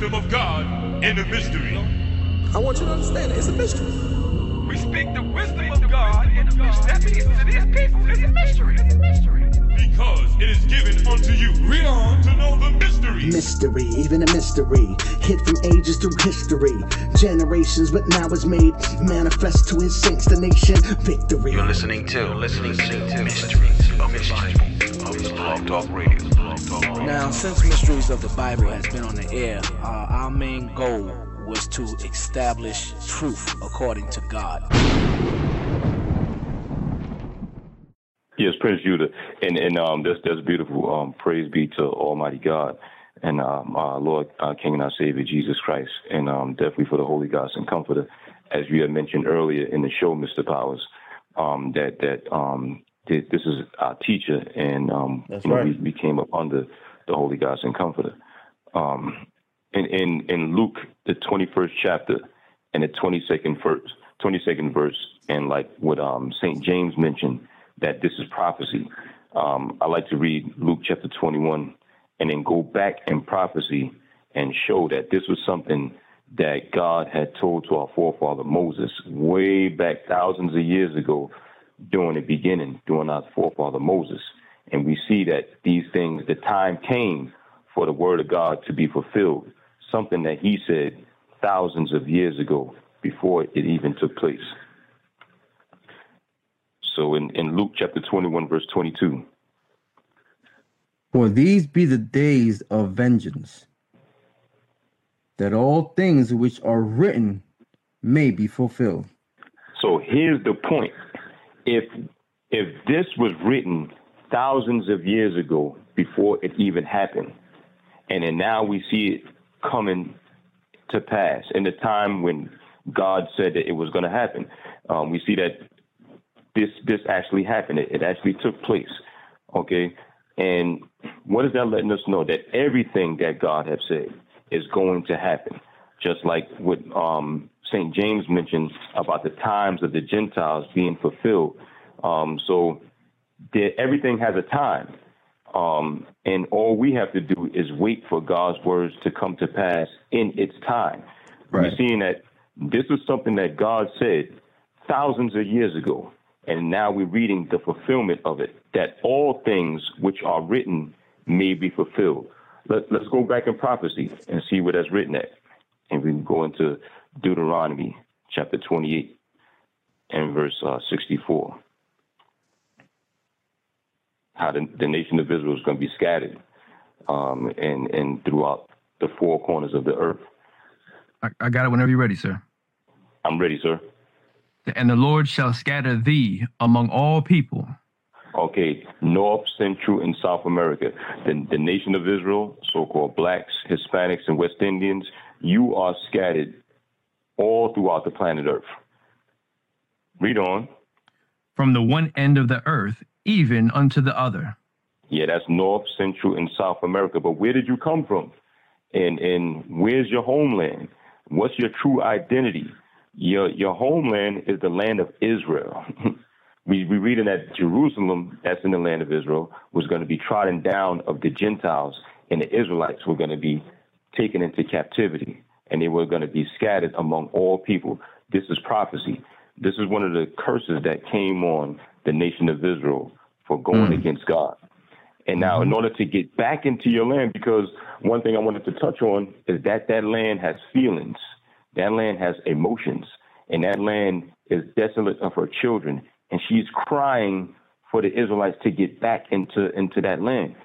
wisdom of God and the mystery. I want you to understand it's a mystery. We speak the wisdom of God and the mystery. That means to these people it's a mystery. Because it is given unto you. Read on to know the mystery. Mystery, even a mystery. Hid from ages through history. Generations, but now is made manifest to his saints, the nation, victory. You're listening to, Mysteries of the Bible. Of the Blog Talk Radio. Now, since Mysteries of the Bible has been on the air, our main goal was to establish truth according to God. Yes, praise Judah, and that's beautiful. Praise be to Almighty God and our Lord, our King and our Savior Jesus Christ, and definitely for the Holy Ghost and Comforter, as you had mentioned earlier in the show, Mr. Powers, this is our teacher, and we came up under the Holy Ghost and Comforter. In Luke, the 21st chapter and the 22nd verse, and like what St. James mentioned, that this is prophecy. I like to read Luke chapter 21 and then go back in prophecy and show that this was something that God had told to our forefather Moses way back thousands of years ago, during the beginning, during our forefather Moses. And we see that these things, the time came for the word of God to be fulfilled, something that he said thousands of years ago before it even took place. So in Luke chapter 21, verse 22. For these be the days of vengeance, that all things which are written may be fulfilled. So here's the point. If this was written thousands of years ago before it even happened, and then now we see it coming to pass in the time when God said that it was going to happen, we see that this actually happened. It actually took place. Okay, and what is that letting us know? That everything that God has said is going to happen, just like what St. James mentioned about the times of the Gentiles being fulfilled. So everything has a time. And all we have to do is wait for God's words to come to pass in its time. Right. We're seeing that this was something that God said thousands of years ago. And now we're reading the fulfillment of it, that all things which are written may be fulfilled. Let's go back in prophecy and see where that's written at. And we can go into Deuteronomy chapter 28 and verse 64. How the nation of Israel is going to be scattered and throughout the four corners of the earth. I got it whenever you're ready, sir. I'm ready, sir. And the Lord shall scatter thee among all people. Okay, North, Central, and South America. The nation of Israel, so-called blacks, Hispanics, and West Indians, you are scattered all throughout the planet Earth. Read on. From the one end of the earth, even unto the other. Yeah, that's North, Central, and South America. But where did you come from? And where's your homeland? What's your true identity? Your homeland is the land of Israel. We read in that Jerusalem, that's in the land of Israel, was going to be trodden down of the Gentiles, and the Israelites were going to be taken into captivity, and they were going to be scattered among all people. This is prophecy. This is one of the curses that came on the nation of Israel for going against God. And now in order to get back into your land, because one thing I wanted to touch on is that land has feelings. That land has emotions, and that land is desolate of her children. And she's crying for the Israelites to get back into that land.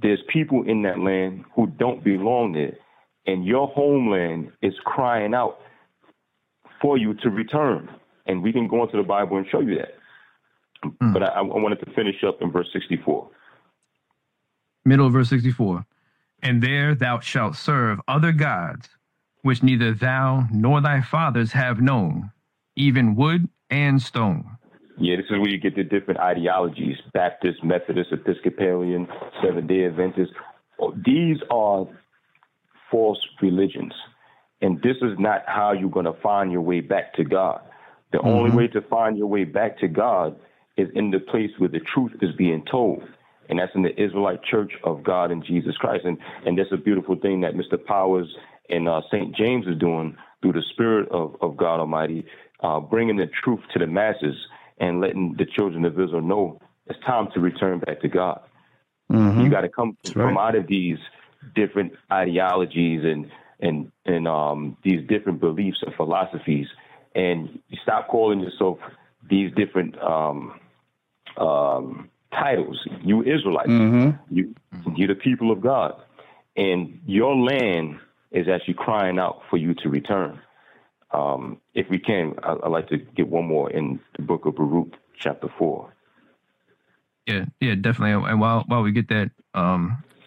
There's people in that land who don't belong there. And your homeland is crying out for you to return. And we can go into the Bible and show you that. But I wanted to finish up in verse 64. Middle of verse 64. And there thou shalt serve other gods, which neither thou nor thy fathers have known, even wood and stone. Yeah, this is where you get the different ideologies, Baptist, Methodist, Episcopalian, Seventh-day Adventist. These are false religions, and this is not how you're going to find your way back to God. The only way to find your way back to God is in the place where the truth is being told, and that's in the Israelite Church of God and Jesus Christ. And that's a beautiful thing that Mr. Powers and St. James is doing through the Spirit of God Almighty, bringing the truth to the masses and letting the children of Israel know it's time to return back to God. Mm-hmm. You got to come from out of these different ideologies and these different beliefs and philosophies, and you stop calling yourself these different titles. You Israelites, mm-hmm. you're the people of God, and your land is actually crying out for you to return. If we can, I'd like to get one more in the book of Baruch, chapter 4. Yeah, definitely. And while we get that,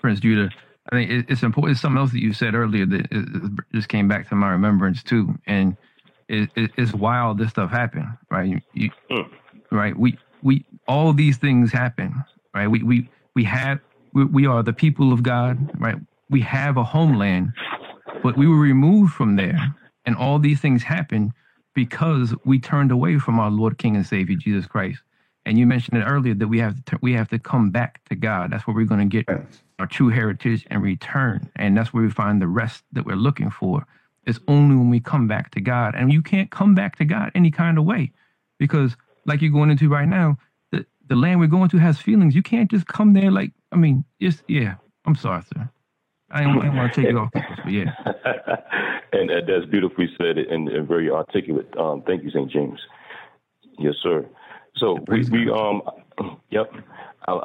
Prince Judah, I think it's important. It's something else that you said earlier that it just came back to my remembrance too. And it's wild this stuff happened, right? Right? We all these things happen, right? We are the people of God, right? We have a homeland, but we were removed from there. And all these things happened because we turned away from our Lord, King, and Savior, Jesus Christ. And you mentioned it earlier that we have to come back to God. That's where we're going to get our true heritage and return. And that's where we find the rest that we're looking for. It's only when we come back to God. And you can't come back to God any kind of way, because like you're going into right now, the land we're going to has feelings. You can't just come there like, I mean, just, yeah, I'm sorry, sir. I didn't want to take it off, but yeah. And that's beautifully said and very articulate. Thank you, St. James. Yes, sir. So I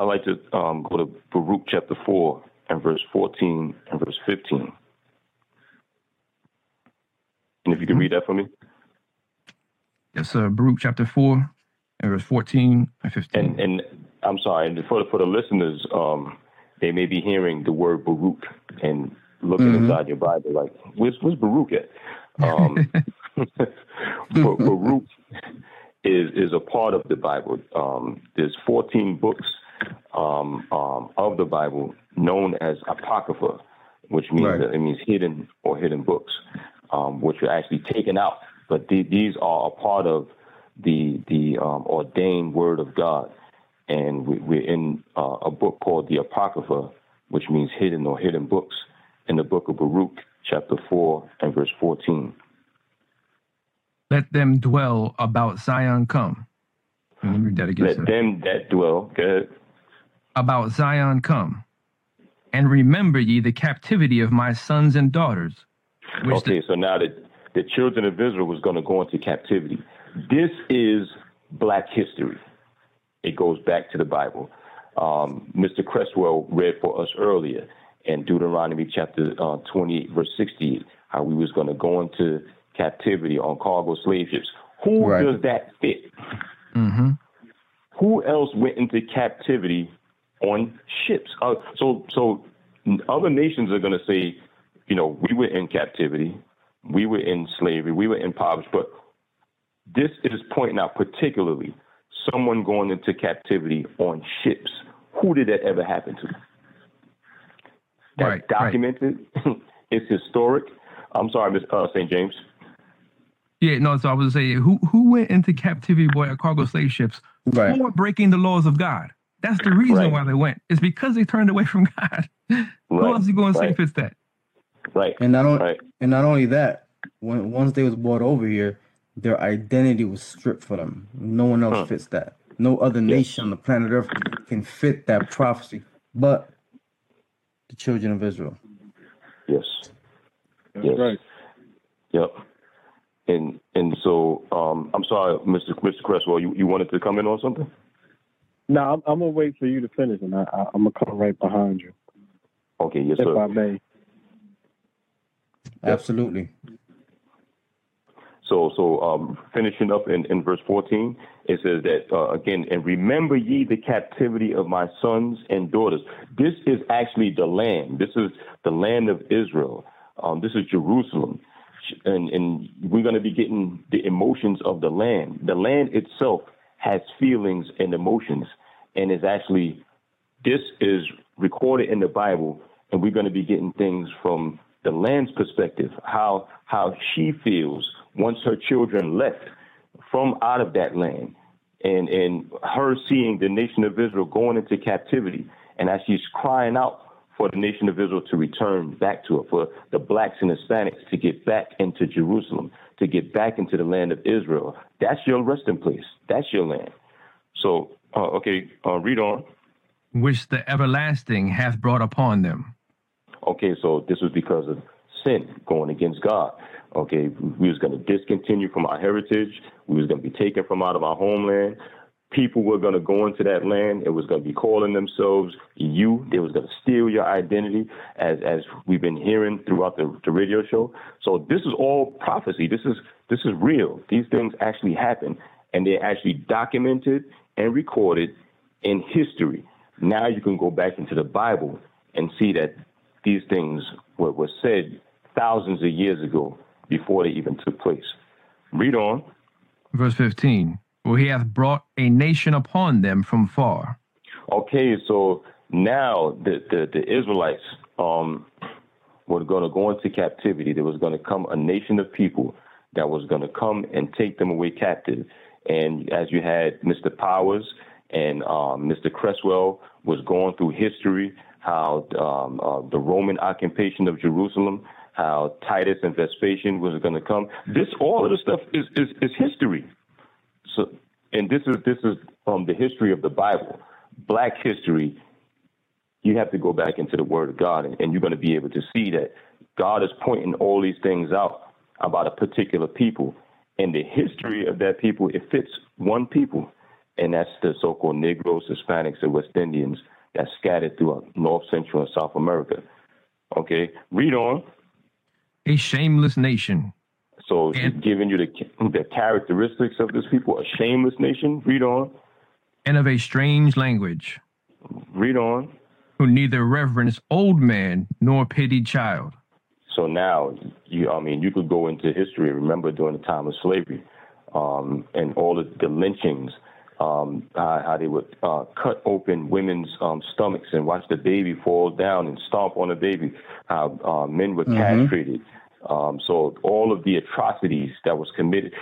like to go to Baruch chapter 4 and verse 14 and verse 15. And if you can read that for me. Yes, sir. Baruch chapter 4 and verse 14 and 15. And I'm sorry, for the listeners, they may be hearing the word Baruch and looking inside your Bible like, where's Baruch at? Baruch is a part of the Bible. There's 14 books of the Bible known as Apocrypha, which means it means hidden books, which are actually taken out. But these are a part of the ordained Word of God. And we're in a book called the Apocrypha, which means hidden books, in the book of Baruch, chapter 4 and verse 14. Let them dwell about Zion come. Let me read that again. Let them that dwell, go ahead. About Zion come, and remember ye the captivity of my sons and daughters. So now that the children of Israel was going to go into captivity, this is Black history. It goes back to the Bible. Mr. Cresswell read for us earlier in Deuteronomy chapter 28, verse 68, how we was going to go into captivity on cargo slave ships. Who does that fit? Mm-hmm. Who else went into captivity on ships? So other nations are going to say, you know, we were in captivity, we were in slavery, we were impoverished, but this is pointing out particularly someone going into captivity on ships. Who did that ever happen to? That's documented. Right. It's historic. I'm sorry, Miss St. James. Yeah, no, so I was saying, who went into captivity on cargo slave ships for breaking the laws of God? That's the reason why they went. It's because they turned away from God. Who else is going to say fits that? Right. And not only that, once they was brought over here, their identity was stripped for them. No one else fits that. No other nation on the planet Earth can fit that prophecy but the children of Israel. Yes. That's right. Yep. And so I'm sorry, Mr. Cresswell, you wanted to come in on something? No, I'm gonna wait for you to finish, and I'm gonna come right behind you. Okay, yes, sir. If I may. Absolutely. So finishing up in verse 14, it says that, again, and remember ye the captivity of my sons and daughters. This is actually the land. This is the land of Israel. This is Jerusalem. And we're going to be getting the emotions of the land. The land itself has feelings and emotions. And it's actually, this is recorded in the Bible, and we're going to be getting things from the land's perspective, how she feels once her children left from out of that land, and her seeing the nation of Israel going into captivity, and as she's crying out for the nation of Israel to return back to it, for the blacks and Hispanics to get back into Jerusalem, to get back into the land of Israel. That's your resting place. That's your land. So, read on. Which the everlasting hath brought upon them. Okay, so this was because of sin, going against God. Okay, we was going to discontinue from our heritage. We was going to be taken from out of our homeland. People were going to go into that land. It was going to be calling themselves you. They was going to steal your identity, as we've been hearing throughout the radio show. So this is all prophecy. This is real. These things actually happen, and they're actually documented and recorded in history. Now you can go back into the Bible and see that these things were said thousands of years ago before they even took place. Read on. Verse 15. Well, he hath brought a nation upon them from far. Okay, so now the Israelites were going to go into captivity. There was going to come a nation of people that was going to come and take them away captive. And as you had Mr. Powers and Mr. Cresswell was going through history, how the Roman occupation of Jerusalem, how Titus and Vespasian was going to come. This, all of this stuff is history. So, and this is the history of the Bible, Black history. You have to go back into the Word of God, and you're going to be able to see that God is pointing all these things out about a particular people, and the history of that people, it fits one people, and that's the so-called Negroes, Hispanics, and West Indians that's scattered throughout North, Central, and South America. Okay, read on. A shameless nation. So she's giving you the characteristics of this people, a shameless nation. Read on. And of a strange language. Read on. Who neither reverence old man nor pity child. So now, you could go into history. Remember during the time of slavery and all of the lynchings, how they would cut open women's stomachs and watch the baby fall down and stomp on the baby, how men were castrated. So all of the atrocities that was committed,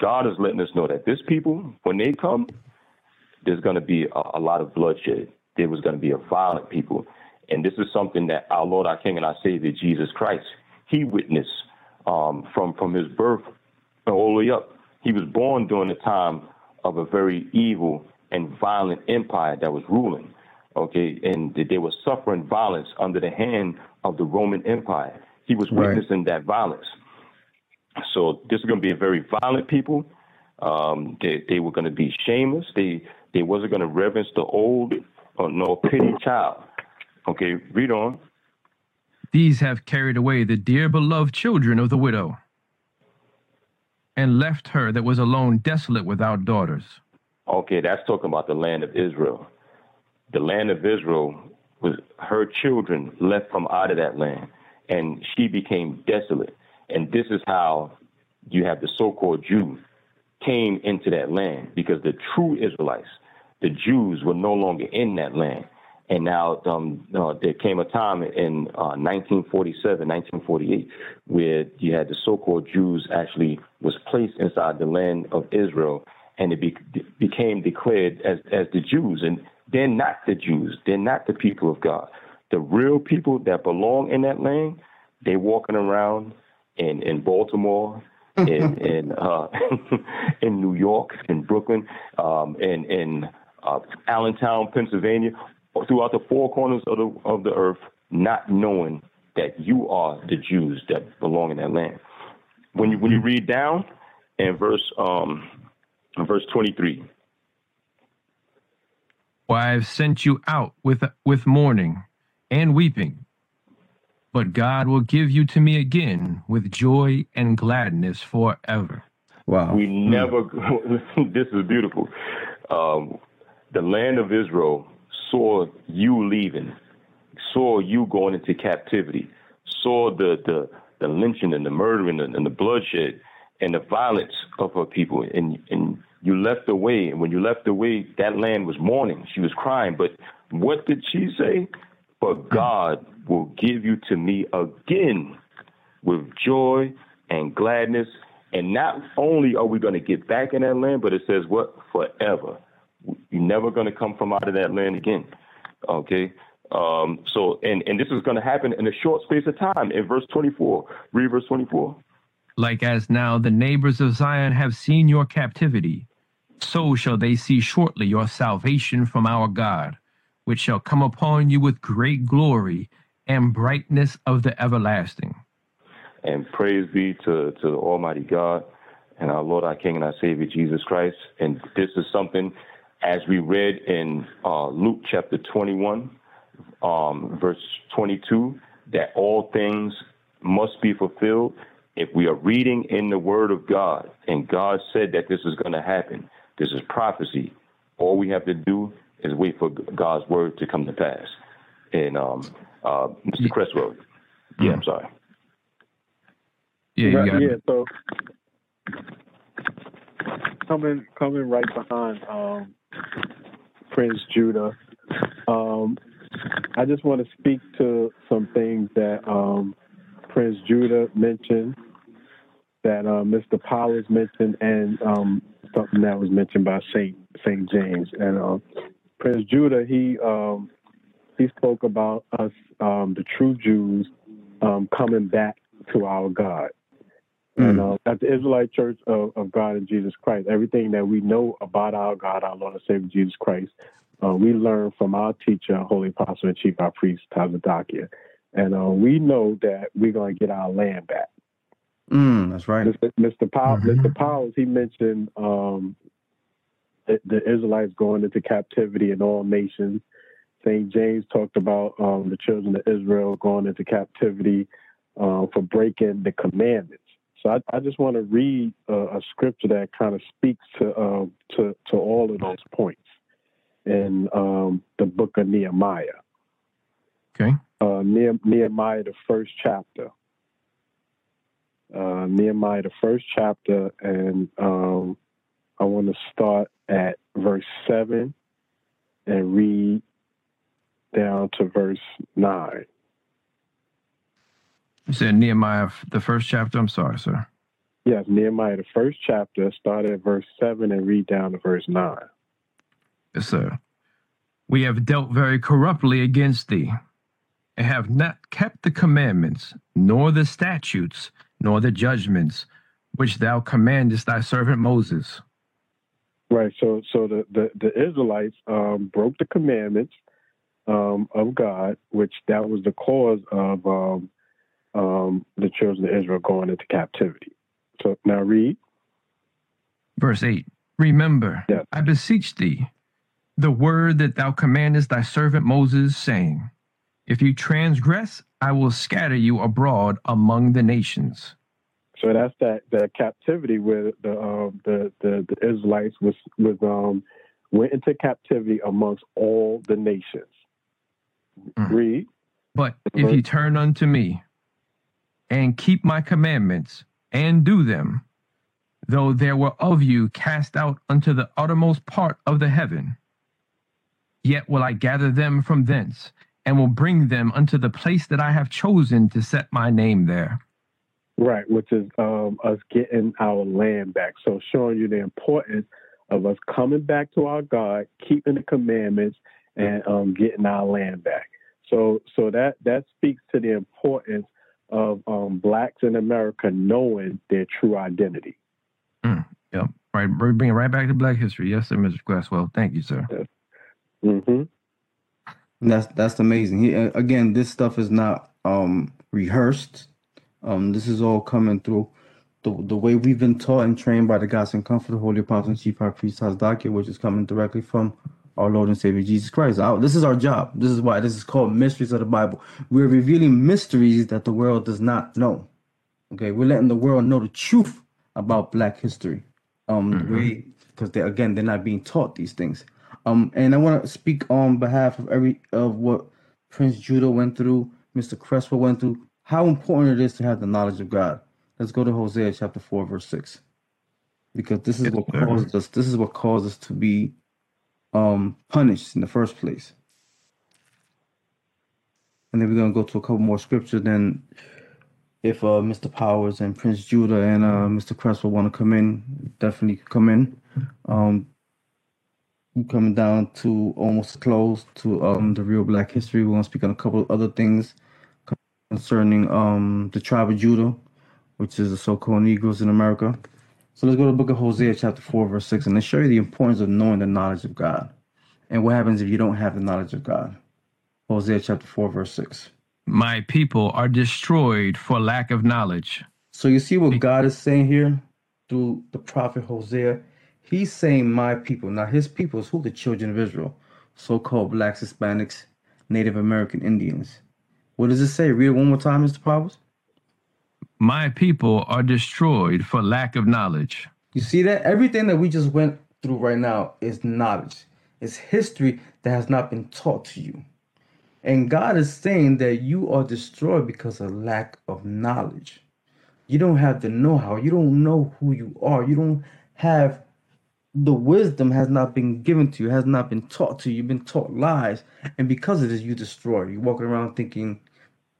God is letting us know that this people, when they come, there's going to be a lot of bloodshed. There was going to be a violent people. And this is something that our Lord, our King, and our Savior, Jesus Christ, he witnessed from his birth all the way up. He was born during the time of a very evil and violent empire that was ruling. Okay, and they were suffering violence under the hand of the Roman Empire. He was witnessing that violence. So this is going to be a very violent people. They were going to be shameless. They wasn't going to reverence the old or nor pity child. Okay, read on. These have carried away the dear beloved children of the widow and left her that was alone desolate without daughters. Okay, that's talking about the land of Israel. The land of Israel was her children left from out of that land. And she became desolate. And this is how you have the so-called Jew came into that land, because the true Israelites, the Jews, were no longer in that land. And now there came a time in 1947, 1948, where you had the so-called Jews actually was placed inside the land of Israel, and it became declared as the Jews. And they're not the Jews. They're not the people of God. The real people that belong in that land, they walking around in Baltimore, in New York, in Brooklyn, in Allentown, Pennsylvania, throughout the four corners of the earth, not knowing that you are the Jews that belong in that land. When you read down in verse 23, "For I have sent you out with mourning and weeping, but God will give you to me again with joy and gladness forever." Wow. We never, this is beautiful. The land of Israel saw you leaving, saw you going into captivity, saw the lynching and the murdering and the bloodshed and the violence of her people. And you left away. And when you left away, that land was mourning. She was crying. But what did she say? "But God will give you to me again with joy and gladness." And not only are we going to get back in that land, but it says what? Forever. You're never going to come from out of that land again. Okay. So this is going to happen in a short space of time in verse 24. Read verse 24. Like as now the neighbors of Zion have seen your captivity, so shall they see shortly your salvation from our God, which shall come upon you with great glory and brightness of the everlasting. And praise be to the Almighty God and our Lord, our King, and our Savior, Jesus Christ. And this is something, as we read in Luke chapter 21, verse 22, that all things must be fulfilled. If we are reading in the Word of God, and God said that this is going to happen, this is prophecy. All we have to do is wait for God's Word to come to pass. And Mr. Cresswell. Yeah, I'm sorry. Yeah, you got it. So coming right behind Prince Judah, I just want to speak to some things that Prince Judah mentioned, that Mr. Powers mentioned, and something that was mentioned by St. James. And Prince Judah, he spoke about us, the true Jews, coming back to our God. And at the Israelite Church of God and Jesus Christ, everything that we know about our God, our Lord and Savior, Jesus Christ, we learn from our teacher, Holy Apostle and Chief, our priest, Tazadakia. And we know that we're going to get our land back. That's right. Mr. Powers, he mentioned the Israelites going into captivity in all nations. St. James talked about the children of Israel going into captivity for breaking the commandments. So I just want to read a scripture that kind of speaks to all of those points in the book of Nehemiah. Okay. Nehemiah, the first chapter. Nehemiah, the first chapter, and I want to start at verse 7 and read down to verse 9. You said Nehemiah, the first chapter? I'm sorry, sir. Yes, Nehemiah, the first chapter, started at verse 7 and read down to verse 9. Yes, sir. We have dealt very corruptly against thee, and have not kept the commandments, nor the statutes, nor the judgments, which thou commandest thy servant Moses. Right, so the Israelites broke the commandments of God, which that was the cause of the children of Israel going into captivity. So now read. Verse 8. Remember, yes, I beseech thee, the word that thou commandest thy servant Moses, saying, if you transgress, I will scatter you abroad among the nations. So that's that captivity where the Israelites went into captivity amongst all the nations. Read. But if you turn unto me and keep my commandments and do them, though there were of you cast out unto the uttermost part of the heaven, yet will I gather them from thence, and will bring them unto the place that I have chosen to set my name there. Right, which is us getting our land back. So showing you the importance of us coming back to our God, keeping the commandments, and getting our land back. So that speaks to the importance of blacks in America knowing their true identity. Yep. Right. We're bringing it right back to Black history. Yes, sir, Mr. Glasswell. Thank you, sir. Yes. Mm-hmm. That's amazing. Again, this stuff is not rehearsed. This is all coming through the way we've been taught and trained by the Gods and Comfort, Holy Apostle and Chief High Priest Hasdaki, which is coming directly from our Lord and Savior Jesus Christ. This is our job. This is why this is called Mysteries of the Bible. We're revealing mysteries that the world does not know. Okay, we're letting the world know the truth about Black history. Because they're not being taught these things. And I want to speak on behalf of what Prince Judah went through, Mr. Cresswell went through, how important it is to have the knowledge of God. Let's go to Hosea chapter 4, verse 6, because this is what caused us. This is what caused us to be punished in the first place. And then we're gonna go to a couple more scriptures. Then, if Mr. Powers and Prince Judah and Mr. Cresswell want to come in, definitely come in. we come down to almost close to the real Black history. We're going to speak on a couple of other things concerning the tribe of Judah, which is the so-called Negroes in America. So let's go to the book of Hosea, chapter 4, verse 6, and they show you the importance of knowing the knowledge of God and what happens if you don't have the knowledge of God. Hosea, chapter 4, verse 6. My people are destroyed for lack of knowledge. So you see what God is saying here through the prophet Hosea. He's saying my people. Now his people is who? The children of Israel, so-called blacks, Hispanics, Native American Indians. What does it say? Read it one more time, Mr. Powers. My people are destroyed for lack of knowledge. You see that? Everything that we just went through right now is knowledge. It's history that has not been taught to you. And God is saying that you are destroyed because of lack of knowledge. You don't have the know-how. You don't know who you are. You don't have the wisdom has not been given to you, has not been taught to you. You've been taught lies. And because of this, you destroy. You're walking around thinking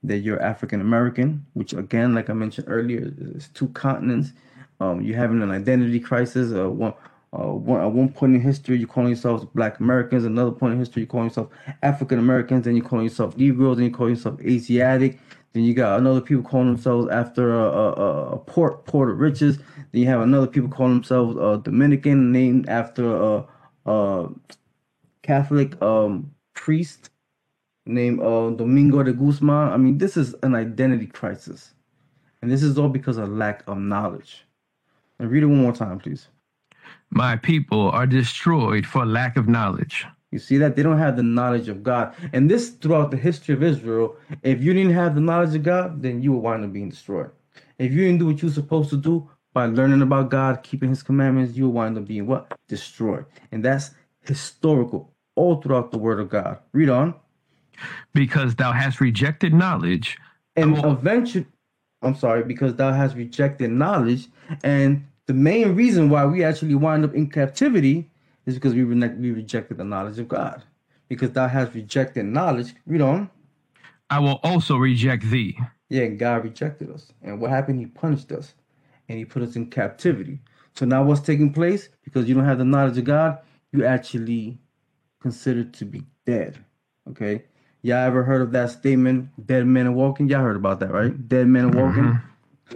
that you're African-American, which, again, like I mentioned earlier, is two continents. You're having an identity crisis. At one point in history, you're calling yourselves Black Americans. Another point in history, you're calling yourself African Americans. Then you're calling yourself Negroes. Then you're calling yourself Asiatic. Then you got another people calling themselves after a port of riches. Then you have another people calling themselves Dominican, named after a Catholic priest named Domingo de Guzman. I mean, this is an identity crisis. And this is all because of lack of knowledge. And read it one more time, please. My people are destroyed for lack of knowledge. You see that? They don't have the knowledge of God. And this throughout the history of Israel, if you didn't have the knowledge of God, then you would wind up being destroyed. If you didn't do what you were supposed to do by learning about God, keeping his commandments, you would wind up being what? Destroyed. And that's historical all throughout the word of God. Read on. Because thou hast rejected knowledge. And eventually, because thou hast rejected knowledge. And the main reason why we actually wind up in captivity is because we rejected the knowledge of God. Because thou hast rejected knowledge. Read on. I will also reject thee. Yeah, God rejected us. And what happened? He punished us. And he put us in captivity. So now what's taking place? Because you don't have the knowledge of God, you actually considered to be dead. Okay? Y'all ever heard of that statement, dead men are walking? Y'all heard about that, right? Dead men are walking.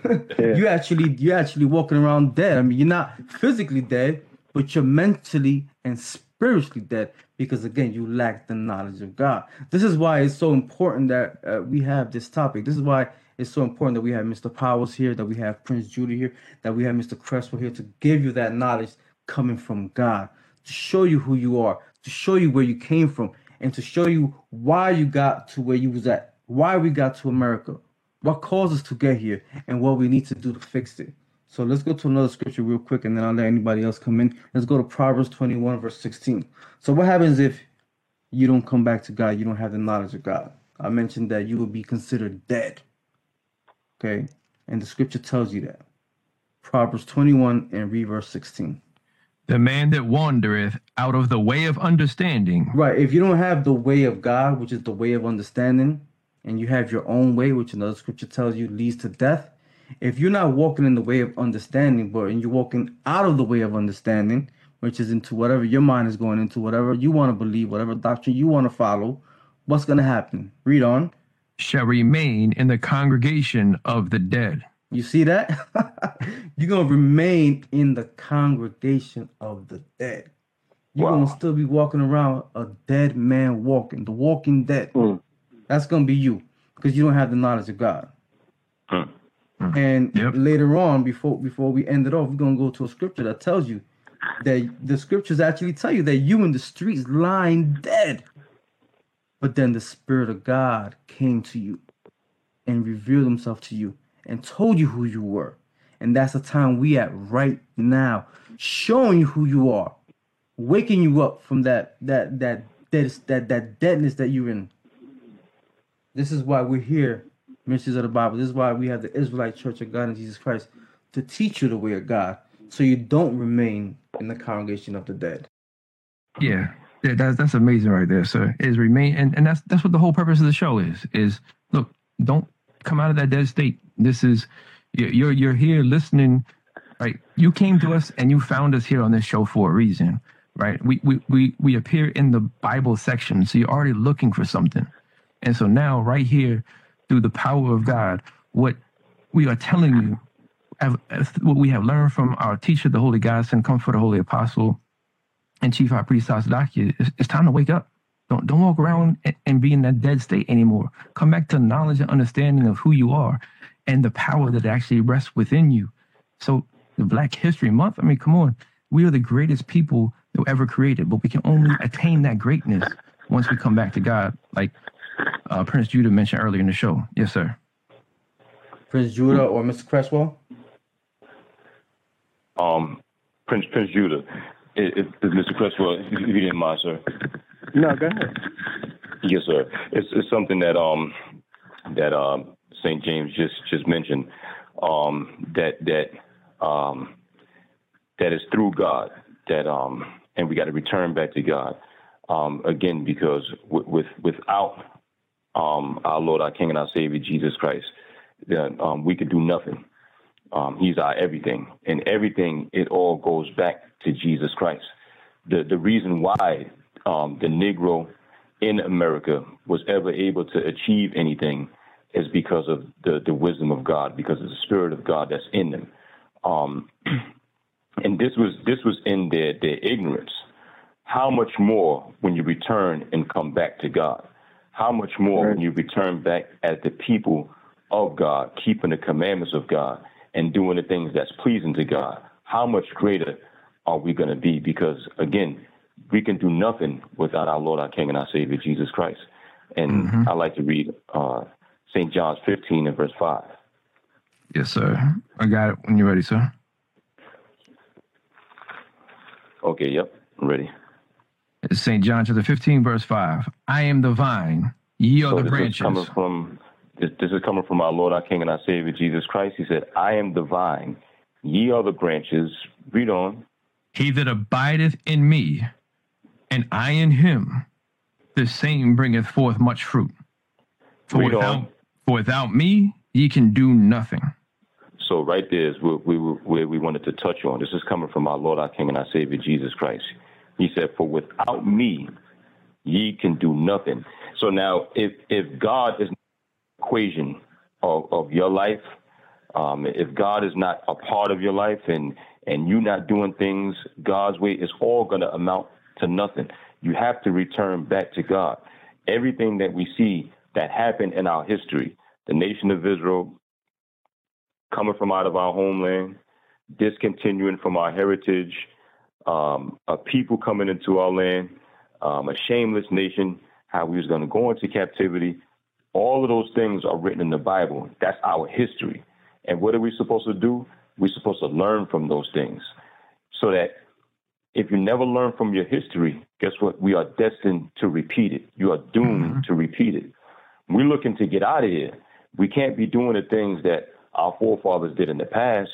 Mm-hmm. You're actually walking around dead. I mean, you're not physically dead, but you're mentally and spiritually dead because, again, you lack the knowledge of God. This is why it's so important that we have this topic. This is why it's so important that we have Mr. Powers here, that we have Prince Judy here, that we have Mr. Creswell here to give you that knowledge coming from God, to show you who you are, to show you where you came from, and to show you why you got to where you was at, why we got to America, what caused us to get here, and what we need to do to fix it. So let's go to another scripture real quick, and then I'll let anybody else come in. Let's go to Proverbs 21, verse 16. So what happens if you don't come back to God? You don't have the knowledge of God. I mentioned that you will be considered dead. Okay? And the scripture tells you that. Proverbs 21 and read verse 16. The man that wandereth out of the way of understanding. Right. If you don't have the way of God, which is the way of understanding, and you have your own way, which another scripture tells you leads to death. If you're not walking in the way of understanding, but and you're walking out of the way of understanding, which is into whatever your mind is going into, whatever you want to believe, whatever doctrine you want to follow, what's going to happen? Read on. Shall remain in the congregation of the dead. You see that? You're going to remain in the congregation of the dead. You're going to still be walking around a dead man walking, the walking dead. Mm. That's going to be you because you don't have the knowledge of God. And later on, before we end it off, we're going to go to a scripture that tells you that the scriptures actually tell you that you in the streets lying dead. But then the Spirit of God came to you and revealed himself to you and told you who you were. And that's the time we at right now, showing you who you are, waking you up from that deadness that you're in. This is why we're here, Mysteries of the Bible. This is why we have the Israelite Church of God in Jesus Christ, to teach you the way of God so you don't remain in the congregation of the dead. Yeah, that's amazing right there, sir. Is remain, and that's what the whole purpose of the show is look, don't come out of that dead state. This is, you're here listening, right? You came to us and you found us here on this show for a reason. right? We appear in the Bible section, so you're already looking for something. And so now right here, through the power of God, what we are telling you, what we have learned from our teacher, the Holy God, and Comforter, Holy Apostle, and Chief High Priest Sasadakia, it's time to wake up. Don't walk around and be in that dead state anymore. Come back to knowledge and understanding of who you are and the power that actually rests within you. So the Black History Month, I mean, come on. We are the greatest people that were ever created, but we can only attain that greatness once we come back to God, like Prince Judah mentioned earlier in the show. Yes, sir. Prince Judah or Mr. Cresswell? Prince Judah. Is Mr. Cresswell, if you didn't mind, sir. No, go ahead. Yes, sir. It's something that St. James just mentioned, that is through God, and we got to return back to God, again, because without our Lord, our King, and our Savior Jesus Christ, then we could do nothing. He's our everything, and everything, it all goes back to Jesus Christ. The reason why the Negro in America was ever able to achieve anything is because of the wisdom of God, because of the Spirit of God that's in them. And this was in their ignorance. How much more when you return and come back to God? How much more when you return back as the people of God, keeping the commandments of God and doing the things that's pleasing to God? How much greater are we going to be? Because, again, we can do nothing without our Lord, our King, and our Savior, Jesus Christ. And I like to read St. John's 15 and verse 5. Yes, sir. I got it when you're ready, sir. Okay, yep, I'm ready. It's St. John chapter 15, verse 5. I am the vine, ye are the branches. This is coming from our Lord, our King, and our Savior, Jesus Christ. He said, I am the vine, ye are the branches. Read on. He that abideth in me, and I in him, the same bringeth forth much fruit. For without me, ye can do nothing. So right there is where we wanted to touch on. This is coming from our Lord, our King, and our Savior, Jesus Christ. He said, for without me, ye can do nothing. So now, if God is not an equation of your life, if God is not a part of your life and you're not doing things God's way, it's all going to amount to nothing. You have to return back to God. Everything that we see that happened in our history, the nation of Israel coming from out of our homeland, discontinuing from our heritage, a people coming into our land, a shameless nation, how we was going to go into captivity. All of those things are written in the Bible. That's our history. And what are we supposed to do? We're supposed to learn from those things, so that if you never learn from your history, guess what? We are destined to repeat it. You are doomed to repeat it. We're looking to get out of here. We can't be doing the things that our forefathers did in the past,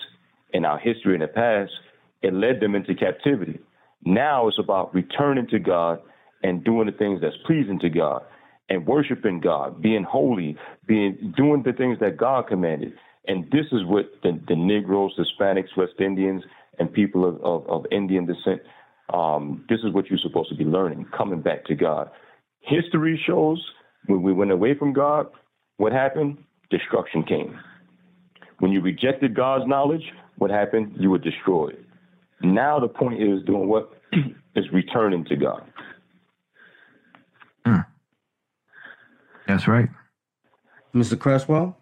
and our history in the past, it led them into captivity. Now it's about returning to God and doing the things that's pleasing to God and worshiping God, being holy, doing the things that God commanded. And this is what the Negroes, Hispanics, West Indians, and people of Indian descent, this is what you're supposed to be learning, coming back to God. History shows when we went away from God, what happened? Destruction came. When you rejected God's knowledge, what happened? You were destroyed. Now the point is doing what? Is returning to God. That's right. Mr. Cresswell?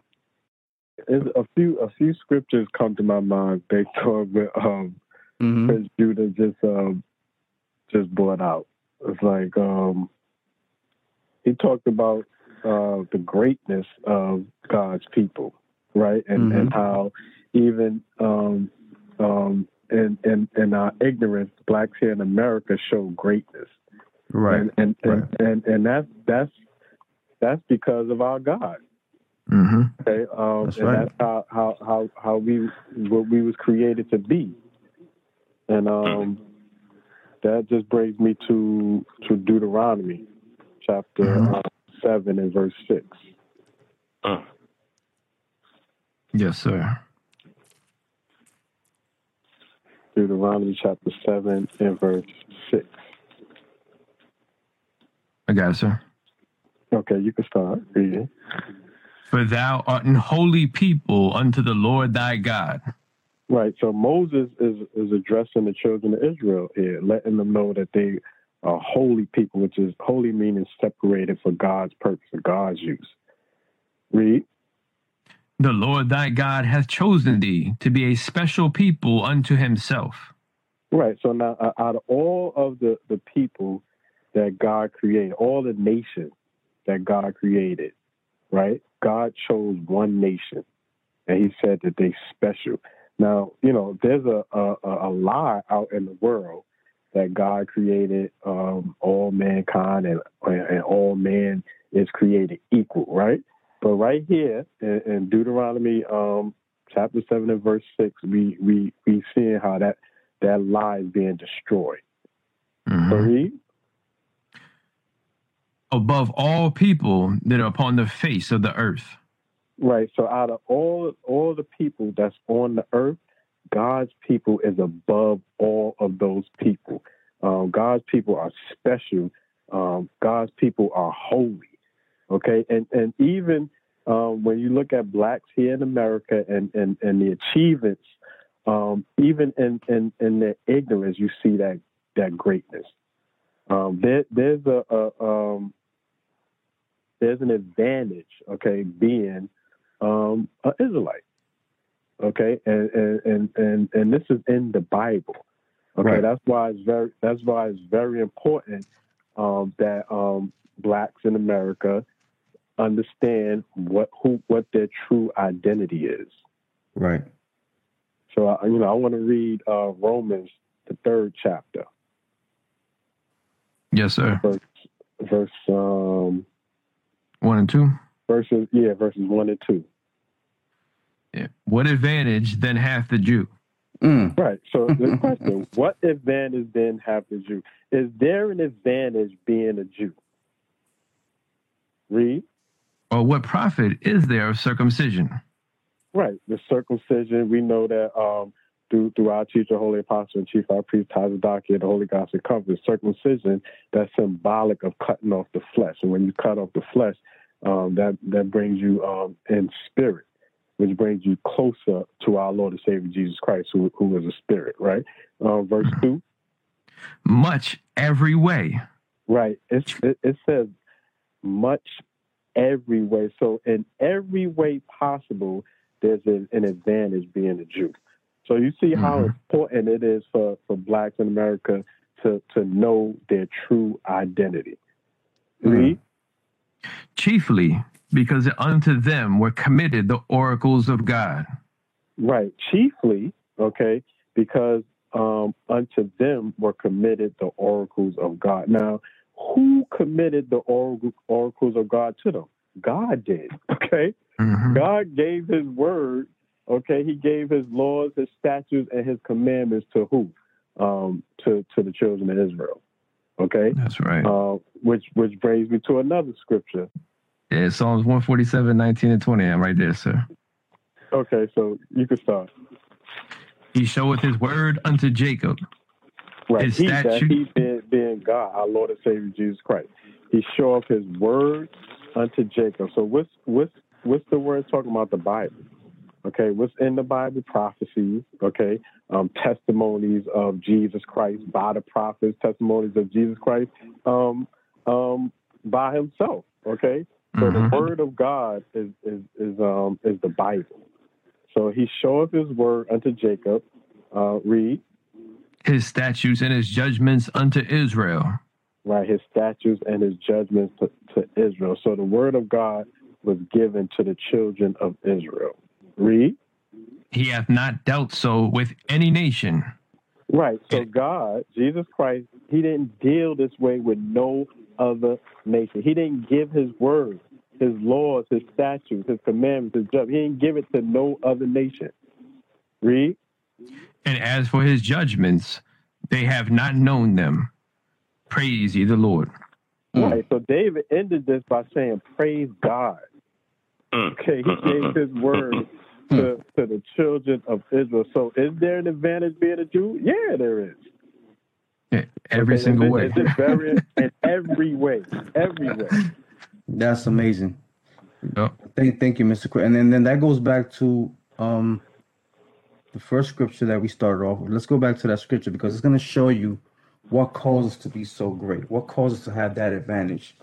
A few scriptures come to my mind based on what Prince Judah just brought out. It's like he talked about the greatness of God's people, right? And how even in our ignorance, blacks here in America show greatness, right? And that's because of our God. Okay, that's and right. That's how we was created to be, and that just brings me to Deuteronomy chapter 7 and verse 6. Yes, sir. Deuteronomy chapter 7 and verse 6. I got it, sir. Okay, you can start reading. For thou art an holy people unto the Lord thy God. Right, so Moses is addressing the children of Israel here, letting them know that they are holy people, which is holy meaning separated for God's purpose, for God's use. Read. The Lord thy God hath chosen thee to be a special people unto himself. Right, so now out of all of the people that God created, all the nations that God created, right? God chose one nation, and he said that they special. Now, you know, there's a lie out in the world that God created all mankind and all man is created equal, right? But right here in Deuteronomy chapter 7 and verse 6, we seeing how that lie is being destroyed. Mm-hmm. So read. Above all people that are upon the face of the earth. Right. So out of all the people that's on the earth, God's people is above all of those people. God's people are special. God's people are holy. Okay, and even when you look at blacks here in America and the achievements, even in their ignorance, you see that greatness. There's an advantage, okay, being an Israelite, okay, and this is in the Bible, okay. Right. That's why it's very important that blacks in America understand what their true identity is. Right. So I want to read Romans the 3rd chapter. Yes, sir. Verse 1 and 2. Verses 1 and 2. Yeah. What advantage then hath the Jew? Mm. Right. So the question: what advantage then hath the Jew? Is there an advantage being a Jew? Read. Or what profit is there of circumcision? Right. The circumcision, we know that through our teacher, Holy Apostle and Chief High Priest, Tazadakia, the Holy Gospel covers circumcision that's symbolic of cutting off the flesh. And when you cut off the flesh, that brings you in spirit, which brings you closer to our Lord and Savior Jesus Christ, who is a spirit, right? Verse 2. Much every way. Right. It says much every way. So in every way possible, there's an advantage being a Jew. So you see how important it is for blacks in America to know their true identity. Read. Chiefly because unto them were committed the oracles of God. Right. Chiefly, okay, because unto them were committed the oracles of God. Now, who committed the oracles of God to them? God did, okay? Mm-hmm. God gave his word, okay? He gave his laws, his statutes, and his commandments to who? To the children of Israel, okay? That's right. Which brings me to another scripture. Yeah, Psalms 147, 19 and 20. I'm right there, sir. Okay, so you can start. He showeth his word unto Jacob. Right. His statute. He being God, our Lord and Savior Jesus Christ. He showeth his word unto Jacob. So what's the word talking about? The Bible. Okay, what's in the Bible? Prophecies, okay, testimonies of Jesus Christ by the prophets, testimonies of Jesus Christ by himself, okay? So the word of God is the Bible. So he showeth his word unto Jacob. Read. His statutes and his judgments unto Israel. Right, his statutes and his judgments to Israel. So the word of God was given to the children of Israel. Read. He hath not dealt so with any nation. Right, so God, Jesus Christ, he didn't deal this way with no other nation. He didn't give his word, his laws, his statutes, his commandments, his judgments. He didn't give it to no other nation. Read. And as for his judgments, they have not known them. Praise ye the Lord. Right. So David ended this by saying, praise God. Okay. He gave his word to the children of Israel. So is there an advantage being a Jew? Yeah, there is. In every way. That's amazing. Yep. Thank you, Mr. Quick. And then that goes back to the first scripture that we started off with. Let's go back to that scripture, because it's going to show you what causes us to be so great, what causes us to have that advantage.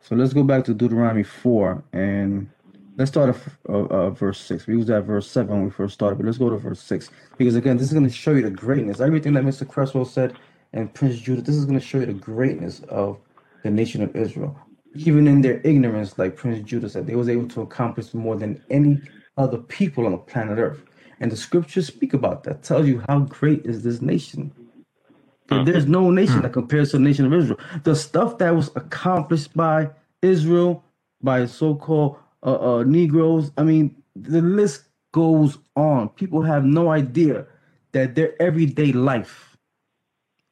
So let's go back to Deuteronomy 4, and let's start at verse 6. We used that verse 7 when we first started, but let's go to verse 6, because again, this is going to show you the greatness. Everything that Mr. Creswell said and Prince Judith, this is going to show you the greatness of the nation of Israel. Even in their ignorance, like Prince Judith said, they was able to accomplish more than any other people on the planet Earth. And the scriptures speak about that, tells you how great is this nation. There's no nation that compares to the nation of Israel. The stuff that was accomplished by Israel, by so-called Negroes, I mean, the list goes on. People have no idea that their everyday life,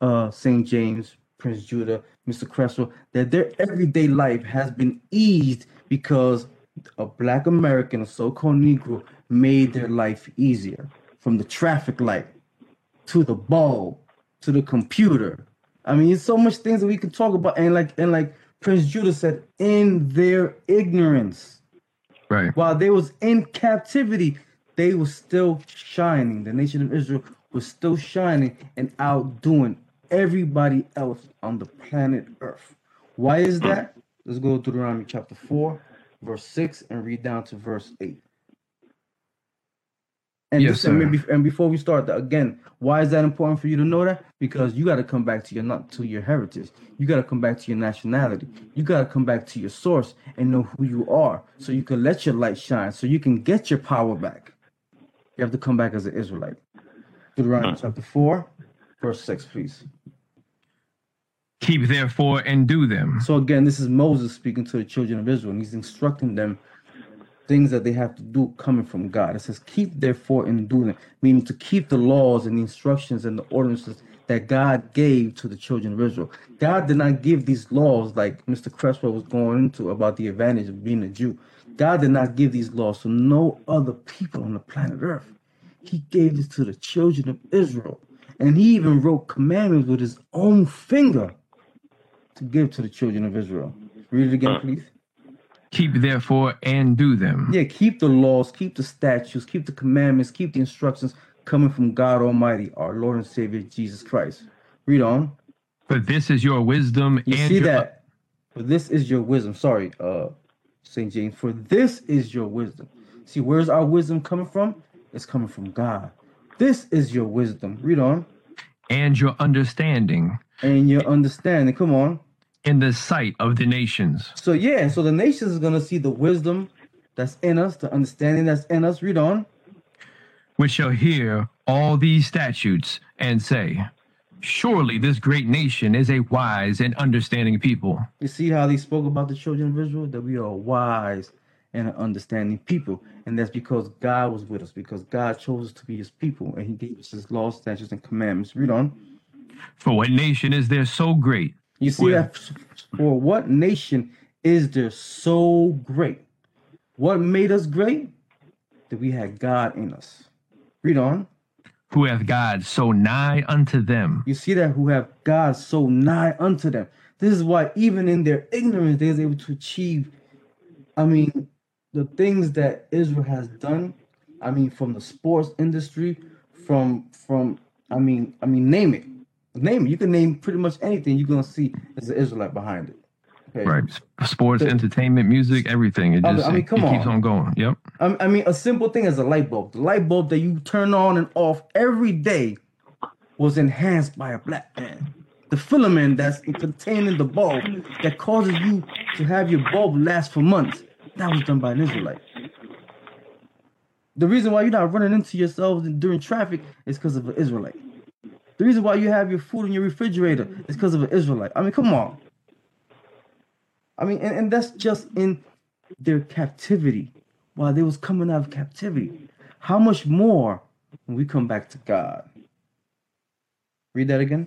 St. James, Prince Judah, Mr. Creswell, that their everyday life has been eased because a black American, a so-called Negro, made their life easier. From the traffic light, to the bulb, to the computer. I mean, it's so much things that we can talk about. And like Prince Judah said, in their ignorance, right, while they was in captivity, they were still shining. The nation of Israel was still shining and outdoing everybody else on the planet Earth. Why is that? Let's go to Deuteronomy chapter 4, verse 6, and read down to verse 8. And, yes, and before we start, again, why is that important for you to know that? Because you got to come back to your heritage. You got to come back to your nationality. You got to come back to your source and know who you are, so you can let your light shine, so you can get your power back. You have to come back as an Israelite. Deuteronomy chapter 4, verse 6, please. Keep therefore and do them. So again, this is Moses speaking to the children of Israel, and he's instructing them things that they have to do coming from God. It says, keep therefore and do them, meaning to keep the laws and the instructions and the ordinances that God gave to the children of Israel. God did not give these laws, like Mr. Creswell was going into about the advantage of being a Jew. God did not give these laws to no other people on the planet Earth. He gave this to the children of Israel. And he even wrote commandments with his own finger to give to the children of Israel. Read it again, please. Keep therefore and do them. Yeah, keep the laws, keep the statutes, keep the commandments, keep the instructions coming from God Almighty, our Lord and Savior, Jesus Christ. Read on. For this is your wisdom. For this is your wisdom. Sorry, St. James. For this is your wisdom. See, where's our wisdom coming from? It's coming from God. This is your wisdom. Read on. And your understanding. Come on. In the sight of the nations. So yeah, so the nations is going to see the wisdom that's in us, the understanding that's in us. Read on. We shall hear all these statutes and say, surely this great nation is a wise and understanding people. You see how they spoke about the children of Israel? That we are wise and an understanding people. And that's because God was with us, because God chose us to be his people, and he gave us his laws, statutes, and commandments. Read on. For what nation is there so great? You see that? For what nation is there so great? What made us great? That we had God in us. Read on. Who have God so nigh unto them. You see that? Who have God so nigh unto them. This is why even in their ignorance, they was able to achieve, the things that Israel has done, from the sports industry, from name it. Name it. You can name pretty much anything you're going to see as an Israelite behind it. Okay? Right. Sports, entertainment, music, everything. It keeps on going. Yep. A simple thing is a light bulb. The light bulb that you turn on and off every day was enhanced by a black man. The filament that's contained in the bulb that causes you to have your bulb last for months, that was done by an Israelite. The reason why you're not running into yourselves during traffic is because of an Israelite. The reason why you have your food in your refrigerator is because of an Israelite. Come on. And that's just in their captivity, while they was coming out of captivity. How much more when we come back to God? Read that again.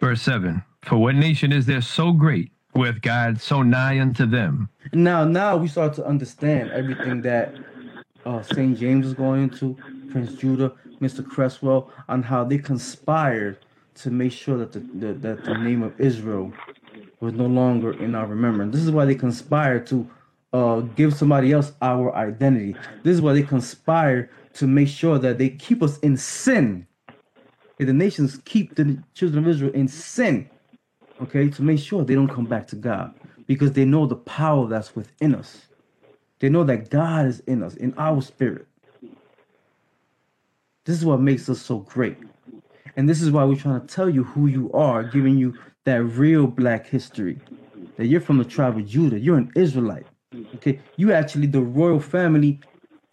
Verse 7. For what nation is there so great, with God so nigh unto them? Now we start to understand everything that St. James is going into, Prince Judah, Mr. Creswell, on how they conspired to make sure that the name of Israel was no longer in our remembrance. This is why they conspired to give somebody else our identity. This is why they conspire to make sure that they keep us in sin. Okay, the nations keep the children of Israel in sin, okay, to make sure they don't come back to God, because they know the power that's within us. They know that God is in us, in our spirit. This is what makes us so great. And this is why we're trying to tell you who you are, giving you that real black history, that you're from the tribe of Judah. You're an Israelite. Okay, you actually the royal family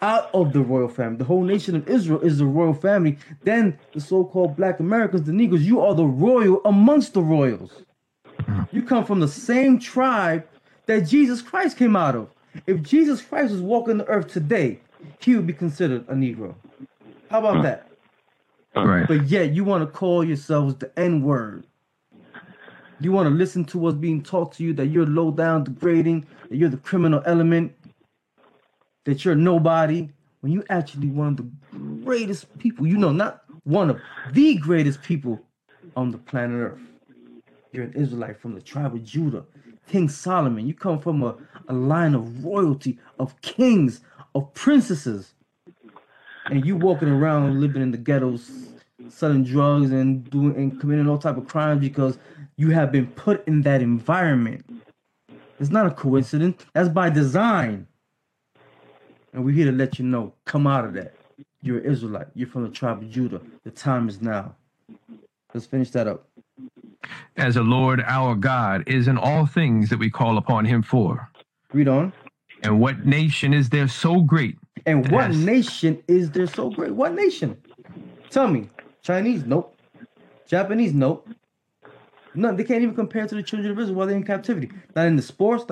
out of the royal family. The whole nation of Israel is the royal family. Then the so-called black Americans, the Negroes, you are the royal amongst the royals. You come from the same tribe that Jesus Christ came out of. If Jesus Christ was walking the earth today, he would be considered a Negro. How about that? Right. But yet you want to call yourselves the N-word. You want to listen to what's being taught to you, that you're low down, degrading, that you're the criminal element, that you're nobody, when you actually one of the greatest people, you know, not one of the greatest people on the planet Earth. You're an Israelite from the tribe of Judah, King Solomon. You come from a line of royalty, of kings, of princesses. And you walking around living in the ghettos, selling drugs and doing and committing all type of crimes because you have been put in that environment. It's not a coincidence. That's by design. And we're here to let you know, come out of that. You're an Israelite. You're from the tribe of Judah. The time is now. Let's finish that up. As the Lord our God is in all things that we call upon him for. Read on. And what nation is there so great? And what nation is there so great? What nation? Tell me. Chinese? Nope. Japanese? Nope. No, they can't even compare to the children of Israel while they're in captivity. Not in the sports,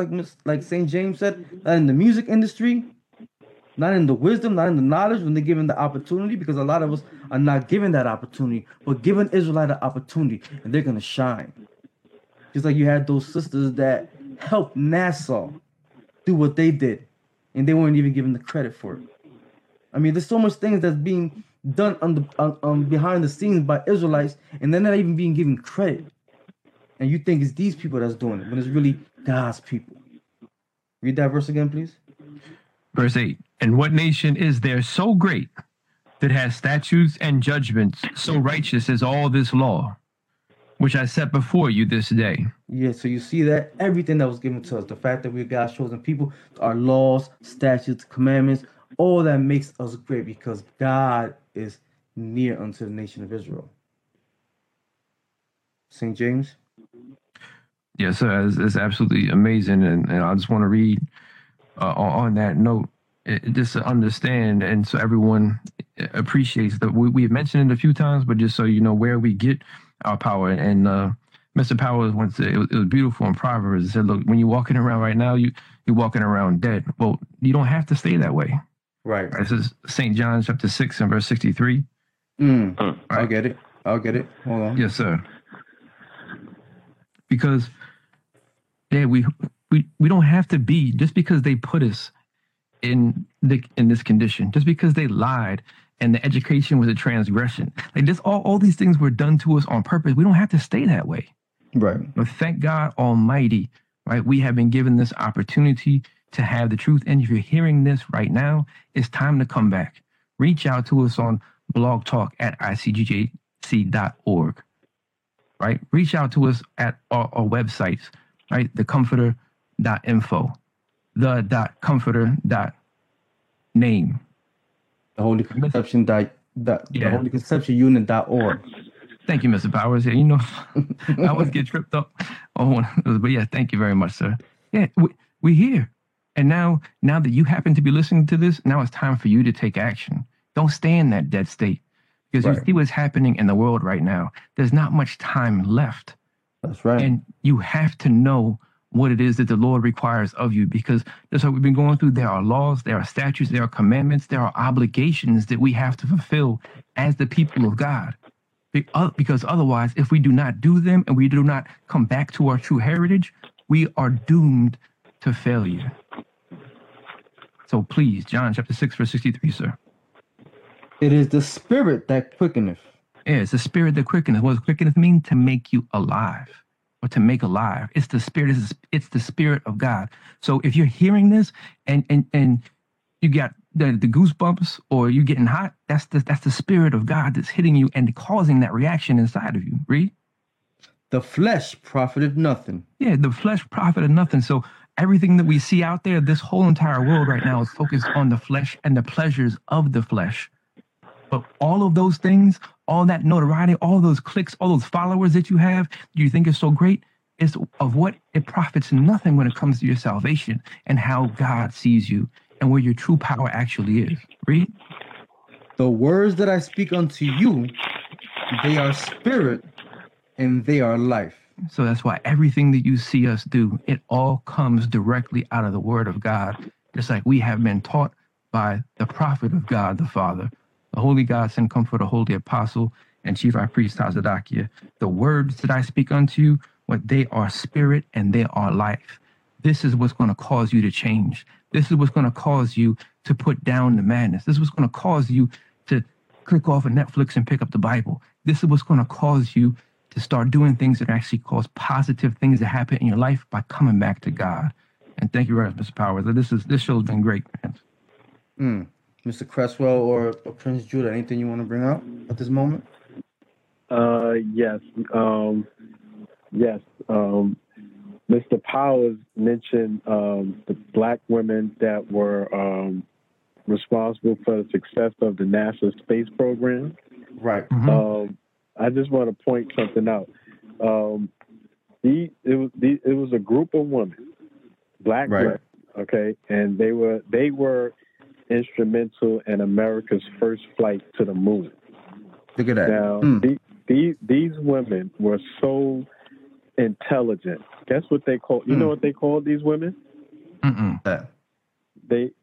like St. James said. Not in the music industry. Not in the wisdom. Not in the knowledge when they're given the opportunity, because a lot of us are not given that opportunity. But given Israelite an opportunity, and they're going to shine. Just like you had those sisters that helped Nassau do what they did. And they weren't even given the credit for it. I mean, there's so much things that's being done behind the scenes by Israelites, and they're not even being given credit. And you think it's these people that's doing it, but it's really God's people. Read that verse again, please. Verse 8. And what nation is there so great that has statutes and judgments so righteous as all this law, which I set before you this day? Yeah, so you see that everything that was given to us, the fact that we're God's chosen people, our laws, statutes, commandments, all that makes us great, because God is near unto the nation of Israel. St. James? Yes, sir, it's absolutely amazing. And I just want to read on that note, just to understand, and so everyone appreciates that we've mentioned it a few times, but just so you know where we get our power. And Mr. Powers once said, it was beautiful in Proverbs. It said, look, when you're walking around right now, you're walking around dead. Well, you don't have to stay that way. Right. This is St. John chapter 6 and verse 63. Right. I'll get it. Hold on. Yes, sir. Because we don't have to be, just because they put us in this condition, just because they lied, and the education was a transgression. Like this, all these things were done to us on purpose. We don't have to stay that way. Right. But thank God Almighty, right? We have been given this opportunity to have the truth. And if you're hearing this right now, it's time to come back. Reach out to us on blogtalk@icggc.org, right? Reach out to us at our websites, right? Thecomforter.info, the.comforter.name. The Holy Conception The Holy Conception Unit.org. Thank you, Mr. Powers. Yeah, you know, I always get tripped up on those, but yeah, thank you very much, sir. Yeah, we're here. And now that you happen to be listening to this, now it's time for you to take action. Don't stay in that dead state, because right. You see what's happening in the world right now. There's not much time left. That's right. And you have to know what it is that the Lord requires of you, because that's what we've been going through. There are laws, there are statutes, there are commandments, there are obligations that we have to fulfill as the people of God. Because otherwise, if we do not do them and we do not come back to our true heritage, we are doomed to failure. So please, John chapter 6, verse 63, sir. It is the spirit that quickeneth. is the spirit that quickeneth. What does quickeneth mean? To make you alive, or to make alive. It's the spirit. It's the spirit of God. So if you're hearing this and you got the goosebumps, or you're getting hot, that's the spirit of God that's hitting you and causing that reaction inside of you. Read. The flesh profiteth nothing. Yeah, the flesh profiteth nothing. So everything that we see out there, this whole entire world right now is focused on the flesh and the pleasures of the flesh. But all of those things, all that notoriety, all those clicks, all those followers that you have, you think is so great, it's of what it profits nothing when it comes to your salvation and how God sees you and where your true power actually is. Read. The words that I speak unto you, they are spirit and they are life. So that's why everything that you see us do, it all comes directly out of the word of God. Just like we have been taught by the prophet of God, the Father, the Holy God sent comfort, the Holy Apostle and Chief High Priest Hazedakiah. The words that I speak unto you, what they are spirit and they are life. This is what's going to cause you to change. This is what's going to cause you to put down the madness. This is what's going to cause you to click off of Netflix and pick up the Bible. This is what's going to cause you to start doing things that actually cause positive things to happen in your life by coming back to God. And thank you very much, Mr. Powers. This show's been great, man. Mr. Cresswell or Prince Judah, anything you want to bring out at this moment? Yes. Mr. Powers mentioned the black women that were responsible for the success of the NASA space program. Right. Mm-hmm. I just want to point something out. It was a group of women, black women, okay, and they were instrumental in America's first flight to the moon. Look at that. Now, these women were so intelligent. Guess what they call? You know what they called these women? Mm-mm.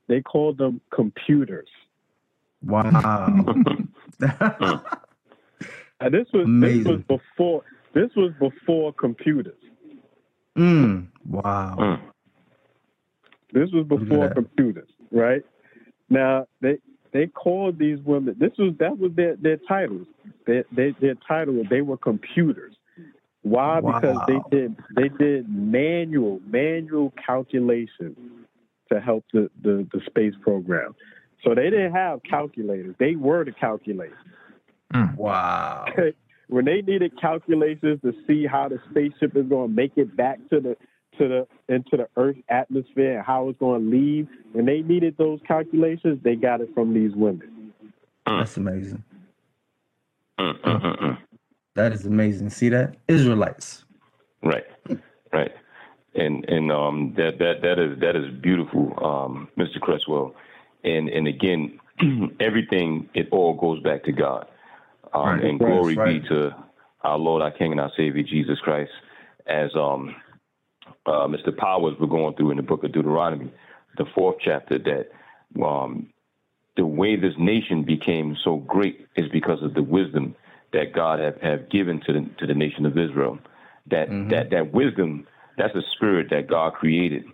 They called them computers. Wow. This was before computers. Wow. This was before computers, right? Now they called these women. That was their titles. Their title, they were computers. Why? Wow. Because they did manual calculations to help the space program. So they didn't have calculators. They were the calculators. Wow. When they needed calculations to see how the spaceship is going to make it back into the Earth's atmosphere and how it's going to leave, when they needed those calculations, they got it from these women. That's amazing. That is amazing. See that? Israelites. Right. Right. And that is beautiful, Mr. Cresswell. And again, everything, it all goes back to God. And glory be to our Lord, our King, and our Savior, Jesus Christ. As Mr. Powers was going through in the book of Deuteronomy, the 4th chapter, that the way this nation became so great is because of the wisdom that God have given to the nation of Israel. That wisdom, that's a spirit that God created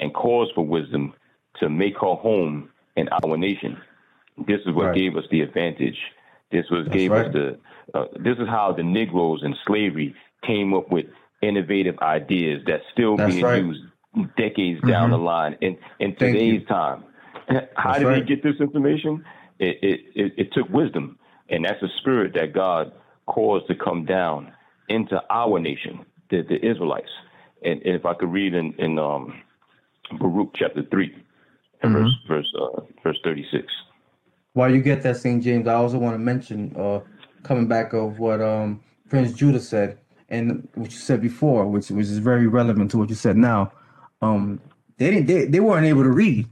and calls for wisdom to make her home in our nation. This is what gave us the advantage. This is how the Negroes in slavery came up with innovative ideas that's still being used decades down the line in today's time. How did they get this information? It took wisdom. And that's a spirit that God caused to come down into our nation, the Israelites. And if I could read in Baruch chapter 3, verse 36. While you get that, St. James, I also want to mention, coming back of what Prince Judah said, and what you said before, which is very relevant to what you said now. They weren't able to read.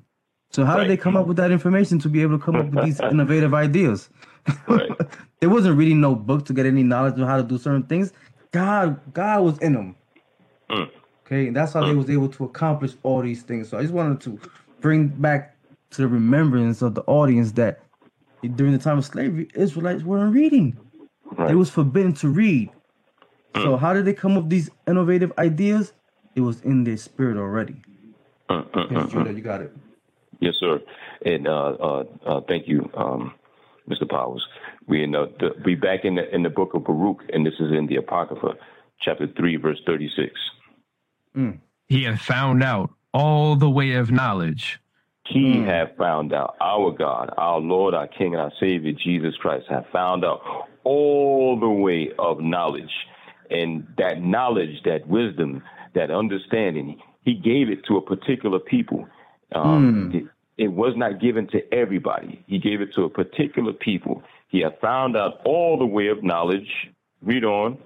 So how did they come up with that information to be able to come up with these innovative ideas? They wasn't reading no book to get any knowledge of how to do certain things. God was in them. Okay, and that's how they was able to accomplish all these things. So I just wanted to bring back to the remembrance of the audience that during the time of slavery, Israelites weren't reading. They was forbidden to read. So how did they come up with these innovative ideas? It was in their spirit already. Judah, you got it. Yes, sir. And thank you, Mr. Powers. We back in the book of Baruch, and this is in the Apocrypha, chapter 3, verse 36. Mm. He had found out all the way of knowledge. He have found out, our God, our Lord, our King, and our Savior, Jesus Christ, have found out all the way of knowledge. And that knowledge, that wisdom, that understanding, he gave it to a particular people. It was not given to everybody. He gave it to a particular people. He hath found out all the way of knowledge. Read on.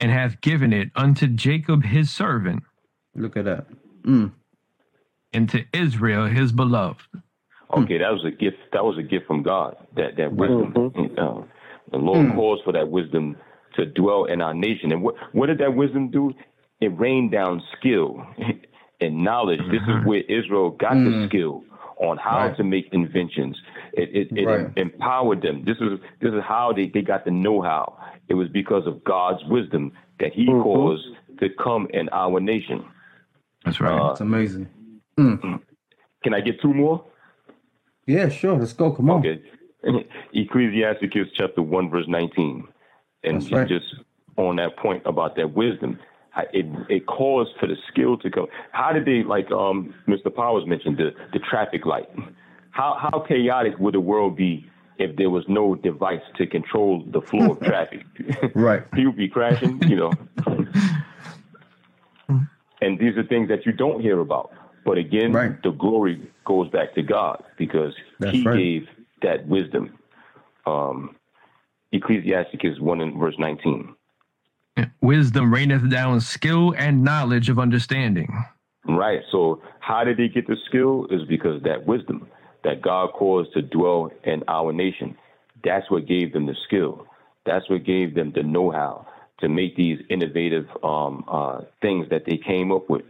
And hath given it unto Jacob his servant. Look at that. Mm. And to Israel his beloved. Okay, that was a gift. That was a gift from God. That wisdom. Mm-hmm. The Lord calls for that wisdom to dwell in our nation. And what did that wisdom do? It rained down skill and knowledge. Mm-hmm. This is where Israel got the skill on how to make inventions. It empowered them. This is how they got the know-how. It was because of God's wisdom that he caused to come in our nation. That's right. That's amazing. Mm. Can I get two more? Yeah, sure. Let's go. Come on. Okay. Ecclesiastes chapter 1, verse 19. And just on that point about that wisdom, it caused for the skill to come. How did they, like Mr. Powers mentioned, the traffic light? How chaotic would the world be if there was no device to control the flow of traffic? Right. People be crashing, you know. And these are things that you don't hear about. But again, the glory goes back to God because he gave that wisdom. Ecclesiastes 1 and verse 19. Wisdom raineth down skill and knowledge of understanding. Right. So how did he get the skill? Is because that wisdom that God caused to dwell in our nation. That's what gave them the skill. That's what gave them the know-how to make these innovative things that they came up with.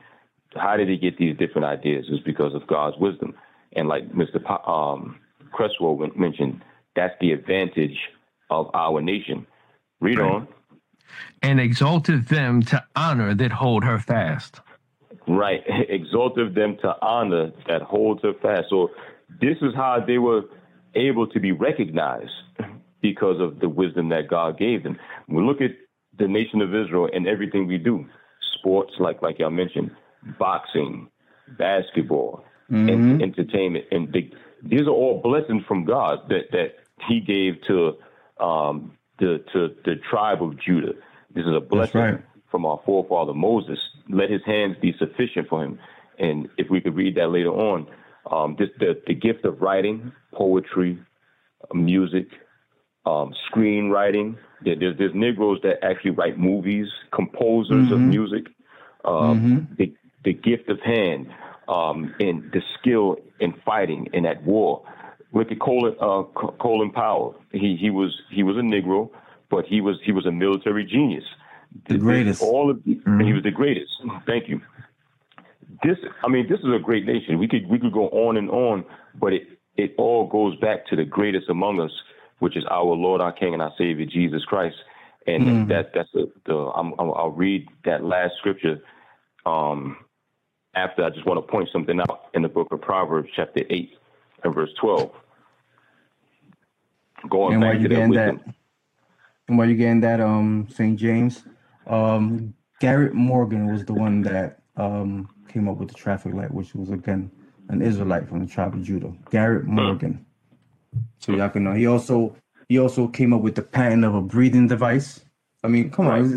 How did he get these different ideas? It's because of God's wisdom. And like Mr. Cresswell mentioned, that's the advantage of our nation. Read on. And exalted them to honor that hold her fast. Right. Exalted them to honor that holds her fast. So this is how they were able to be recognized because of the wisdom that God gave them. We look at the nation of Israel and everything we do. Sports, like y'all mentioned. Boxing, basketball, and entertainment, and these are all blessings from God that he gave to the tribe of Judah. This is a blessing from our forefather Moses. Let his hands be sufficient for him. And if we could read that later on, the gift of writing, poetry, music, screenwriting. There's Negroes that actually write movies, composers of music. The gift of hand, and the skill in fighting and at war. Look at Colin Powell. He was a Negro, but he was a military genius. The greatest. He was the greatest. Thank you. This is a great nation. We could go on and on, but it all goes back to the greatest among us, which is our Lord, our King, and our Savior, Jesus Christ. And I'll read that last scripture. After I just want to point something out in the book of Proverbs, chapter 8 and verse 12. Going back to that wisdom. And while you're getting that, St. James, Garrett Morgan was the one that came up with the traffic light, which was, again, an Israelite from the tribe of Judah. Garrett Morgan. So y'all can know. He also came up with the patent of a breathing device. I mean, come on.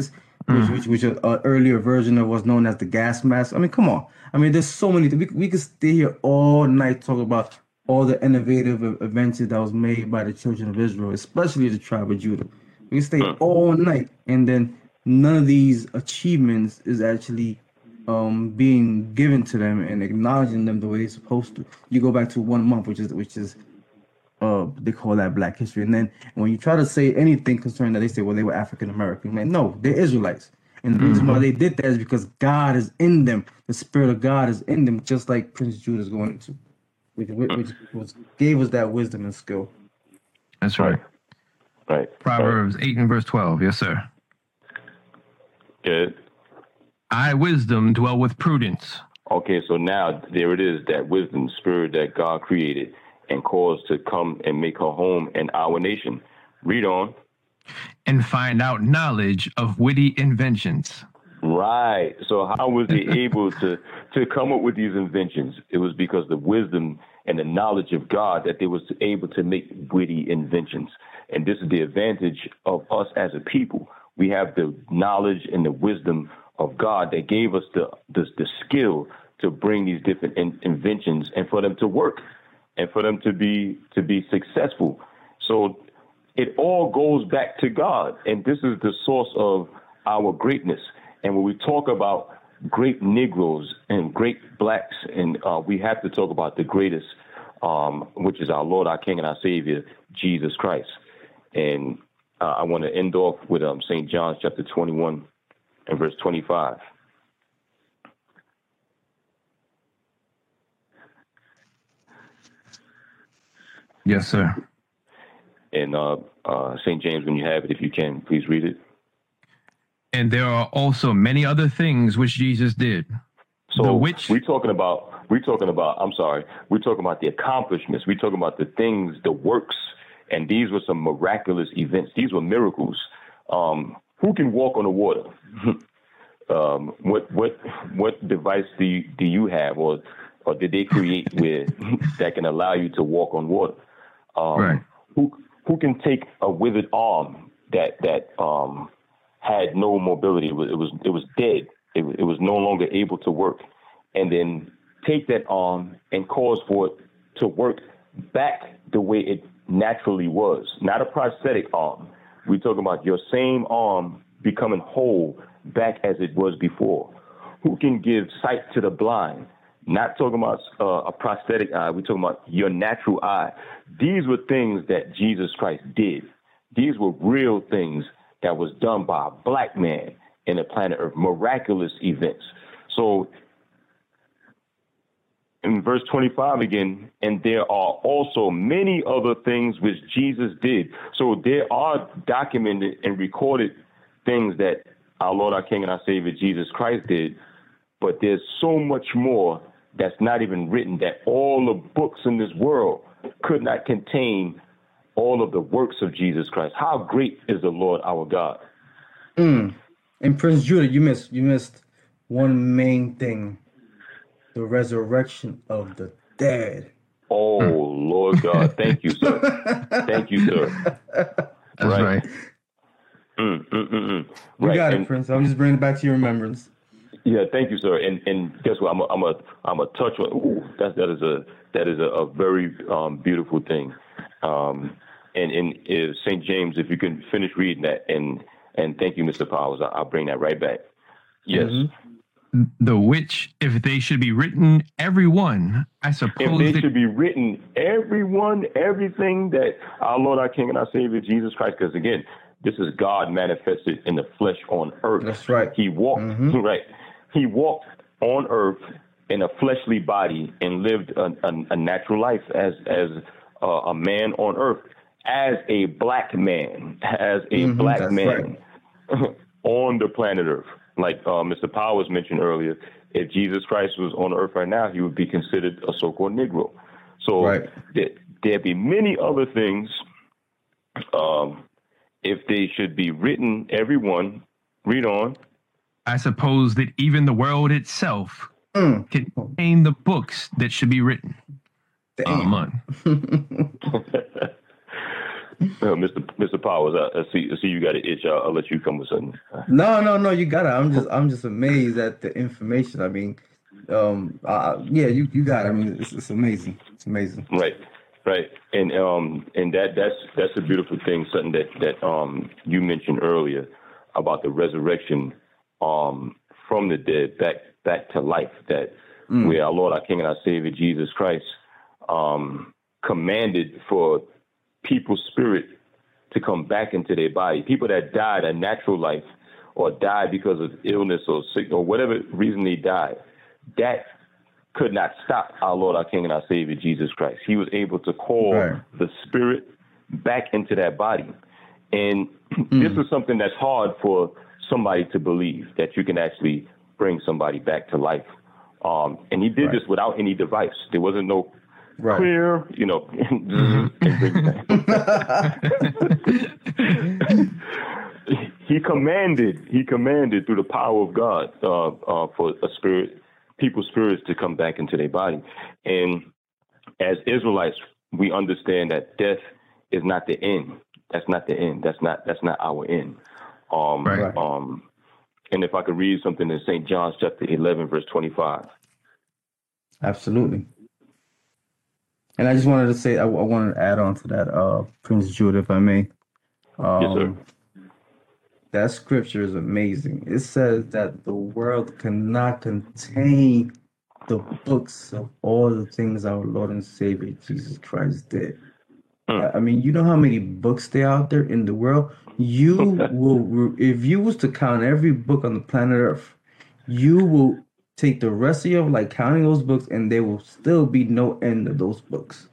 Which an earlier version of what's known as the gas mask. I mean, come on. I mean, there's so many. We could stay here all night talking about all the innovative inventions that was made by the children of Israel, especially the tribe of Judah. We could stay all night, and then none of these achievements is actually being given to them and acknowledging them the way they're supposed to. You go back to 1 month, which is they call that Black History. And then when you try to say anything concerning that, they say, well, they were African-American. Man, no, they're Israelites. And the reason why they did that is because God is in them. The Spirit of God is in them, just like Prince Judah is going into, which gave us that wisdom and skill. That's right. Right. Proverbs 8 and verse 12. Yes, sir. Good. I, wisdom, dwell with prudence. Okay, so now there it is, that wisdom, spirit that God created. and cause to come and make her home in our nation. Read on. And find out knowledge of witty inventions. Right. So how was he able to come up with these inventions? It was because the wisdom and the knowledge of God that they was able to make witty inventions. And this is the advantage of us as a people. We have the knowledge and the wisdom of God that gave us the skill to bring these different inventions and for them to work and for them to be successful. So it all goes back to God. And this is the source of our greatness. And when we talk about great Negroes and great blacks, and we have to talk about the greatest, which is our Lord, our King, and our Savior, Jesus Christ. And I want to end off with St. John's chapter 21 and verse 25. Yes, sir. And St. James, when you have it, if you can, please read it. And there are also many other things which Jesus did. So which we're talking about the accomplishments. We're talking about the things, the works. And these were some miraculous events. These were miracles. Who can walk on the water? What device do you have or did they create with that can allow you to walk on water? Right. Who can take a withered arm that had no mobility? It was dead. It was no longer able to work, and then take that arm and cause for it to work back the way it naturally was. Not a prosthetic arm. We're talking about your same arm becoming whole back as it was before. Who can give sight to the blind? Not talking about a prosthetic eye. We're talking about your natural eye. These were things that Jesus Christ did. These were real things that was done by a black man in the planet Earth, miraculous events. So in verse 25 again, and there are also many other things which Jesus did. So there are documented and recorded things that our Lord, our King, and our Savior, Jesus Christ did, but there's so much more that's not even written, that all the books in this world could not contain all of the works of Jesus Christ. How great is the Lord our God? Mm. And Prince Judah, you missed one main thing: the resurrection of the dead. Oh, Lord God, thank you, sir. Thank you, sir. That's right. You right. Got it, Prince. I'm just bringing it back to your remembrance. Yeah, thank you, sir. And guess what? I'm a touch on. Ooh, that is a very beautiful thing. And St. James, if you can finish reading that, and thank you, Mr. Powers, I'll bring that right back. Yes. Mm-hmm. The which, if they should be written, every one, I suppose. If they should be written, every one, everything that our Lord, our King, and our Savior, Jesus Christ, because again, this is God manifested in the flesh on earth. That's right. He walked, mm-hmm. right. He walked on earth in a fleshly body and lived a natural life as a man on earth, as a black man, right. on the planet Earth. Like Mr. Powers mentioned earlier, if Jesus Christ was on earth right now, he would be considered a so-called Negro. So right. there'd be many other things. If they should be written, everyone, read on. I suppose that even the world itself can contain the books that should be written. Damn. Mr. Powers, I see you got an itch. I'll let you come with something. No, you got it. I'm just amazed at the information. I mean, yeah, you got it. I mean, it's amazing. It's amazing. Right. And that's a beautiful thing. Something that you mentioned earlier about the resurrection, from the dead back to life. That where our Lord, our King, and our Savior Jesus Christ commanded for people's spirit to come back into their body. People that died a natural life or died because of illness or sick or whatever reason they died, that could not stop our Lord, our King, and our Savior, Jesus Christ. He was able to call the spirit back into that body. And this is something that's hard for somebody to believe, that you can actually bring somebody back to life. And he did this without any device. There wasn't no right. queer, you know, everything. He commanded through the power of God for a spirit, people's spirits to come back into their body. And as Israelites, we understand that death is not the end. That's not the end. That's not our end. Right. And if I could read something in St. John's chapter 11, verse 25. Absolutely. And I just wanted to say, I wanted to add on to that, Prince Judah, if I may. Yes, sir. That scripture is amazing. It says that the world cannot contain the books of all the things our Lord and Savior Jesus Christ did. I mean, you know how many books there are out there in the world? You will, if you was to count every book on the planet Earth, you will take the rest of your life counting those books, and there will still be no end of those books.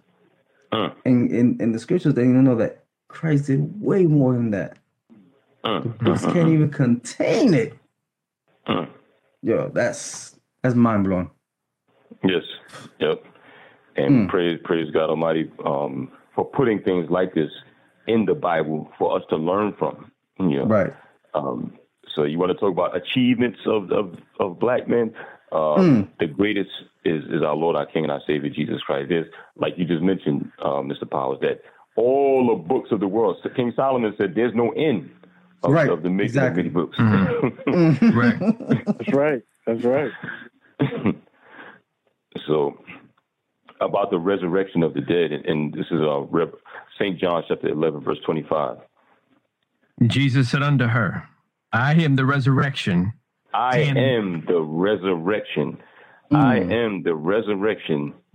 And in the scriptures, they know that Christ did way more than that. The books can't even contain it. Yo, that's mind blowing. Yes. Yep. And praise God Almighty for putting things like this in the Bible for us to learn from. You know? Right. So you want to talk about achievements of black men? The greatest is our Lord, our King, and our Savior, Jesus Christ. There's, like you just mentioned, Mr. Powers, that all the books of the world, King Solomon said, there's no end of the making of many books. Mm-hmm. Right. That's right. That's right. So, about the resurrection of the dead, and this is St. John chapter 11, verse 25. Jesus said unto her, I am the resurrection. I am the resurrection.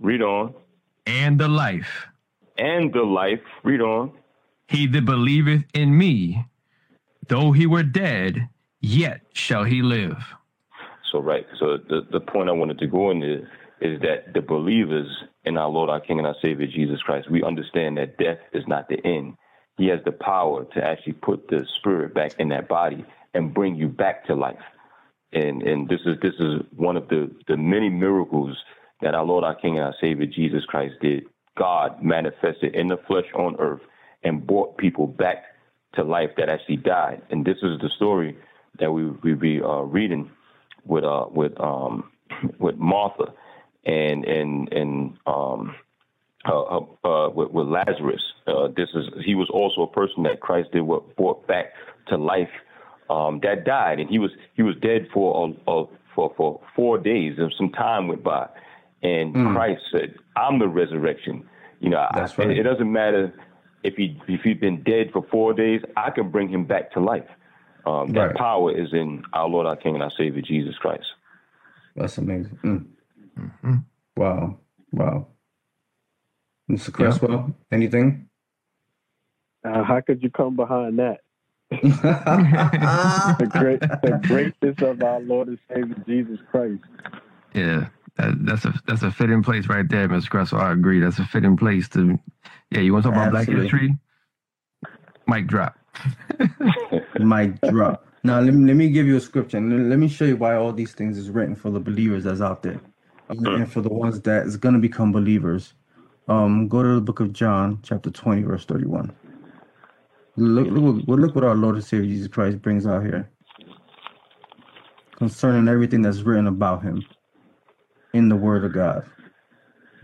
Read on. And the life. Read on. He that believeth in me, though he were dead, yet shall he live. So, right. So the point I wanted to go into is that the believers in our Lord, our King, and our Savior, Jesus Christ, we understand that death is not the end. He has the power to actually put the spirit back in that body and bring you back to life. And this is one of the many miracles that our Lord, our King, and our Savior, Jesus Christ did. God manifested in the flesh on earth and brought people back to life that actually died. And this is the story that we'll be reading with Martha and with Lazarus. He was also a person that Christ did what brought back to life that died, and he was dead for 4 days, and some time went by, and Christ said, "I'm the resurrection." You know, it doesn't matter if he'd been dead for 4 days. I can bring him back to life. That power is in our Lord, our King, and our Savior, Jesus Christ. That's amazing. Mm-hmm. Wow. Mr. Creswell, anything? How could you come behind that? the greatness of our Lord and Savior, Jesus Christ. Yeah, that's a fitting place right there, Mr. Creswell. I agree. That's a fitting place to... Yeah, you want to talk about Black history? Mic drop. Mic drop. Now, let me give you a scripture. And let me show you why all these things is written for the believers that's out there. And for the ones that is going to become believers. Go to the book of John, chapter 20, verse 31. Look what our Lord and Savior Jesus Christ brings out here concerning everything that's written about him in the Word of God.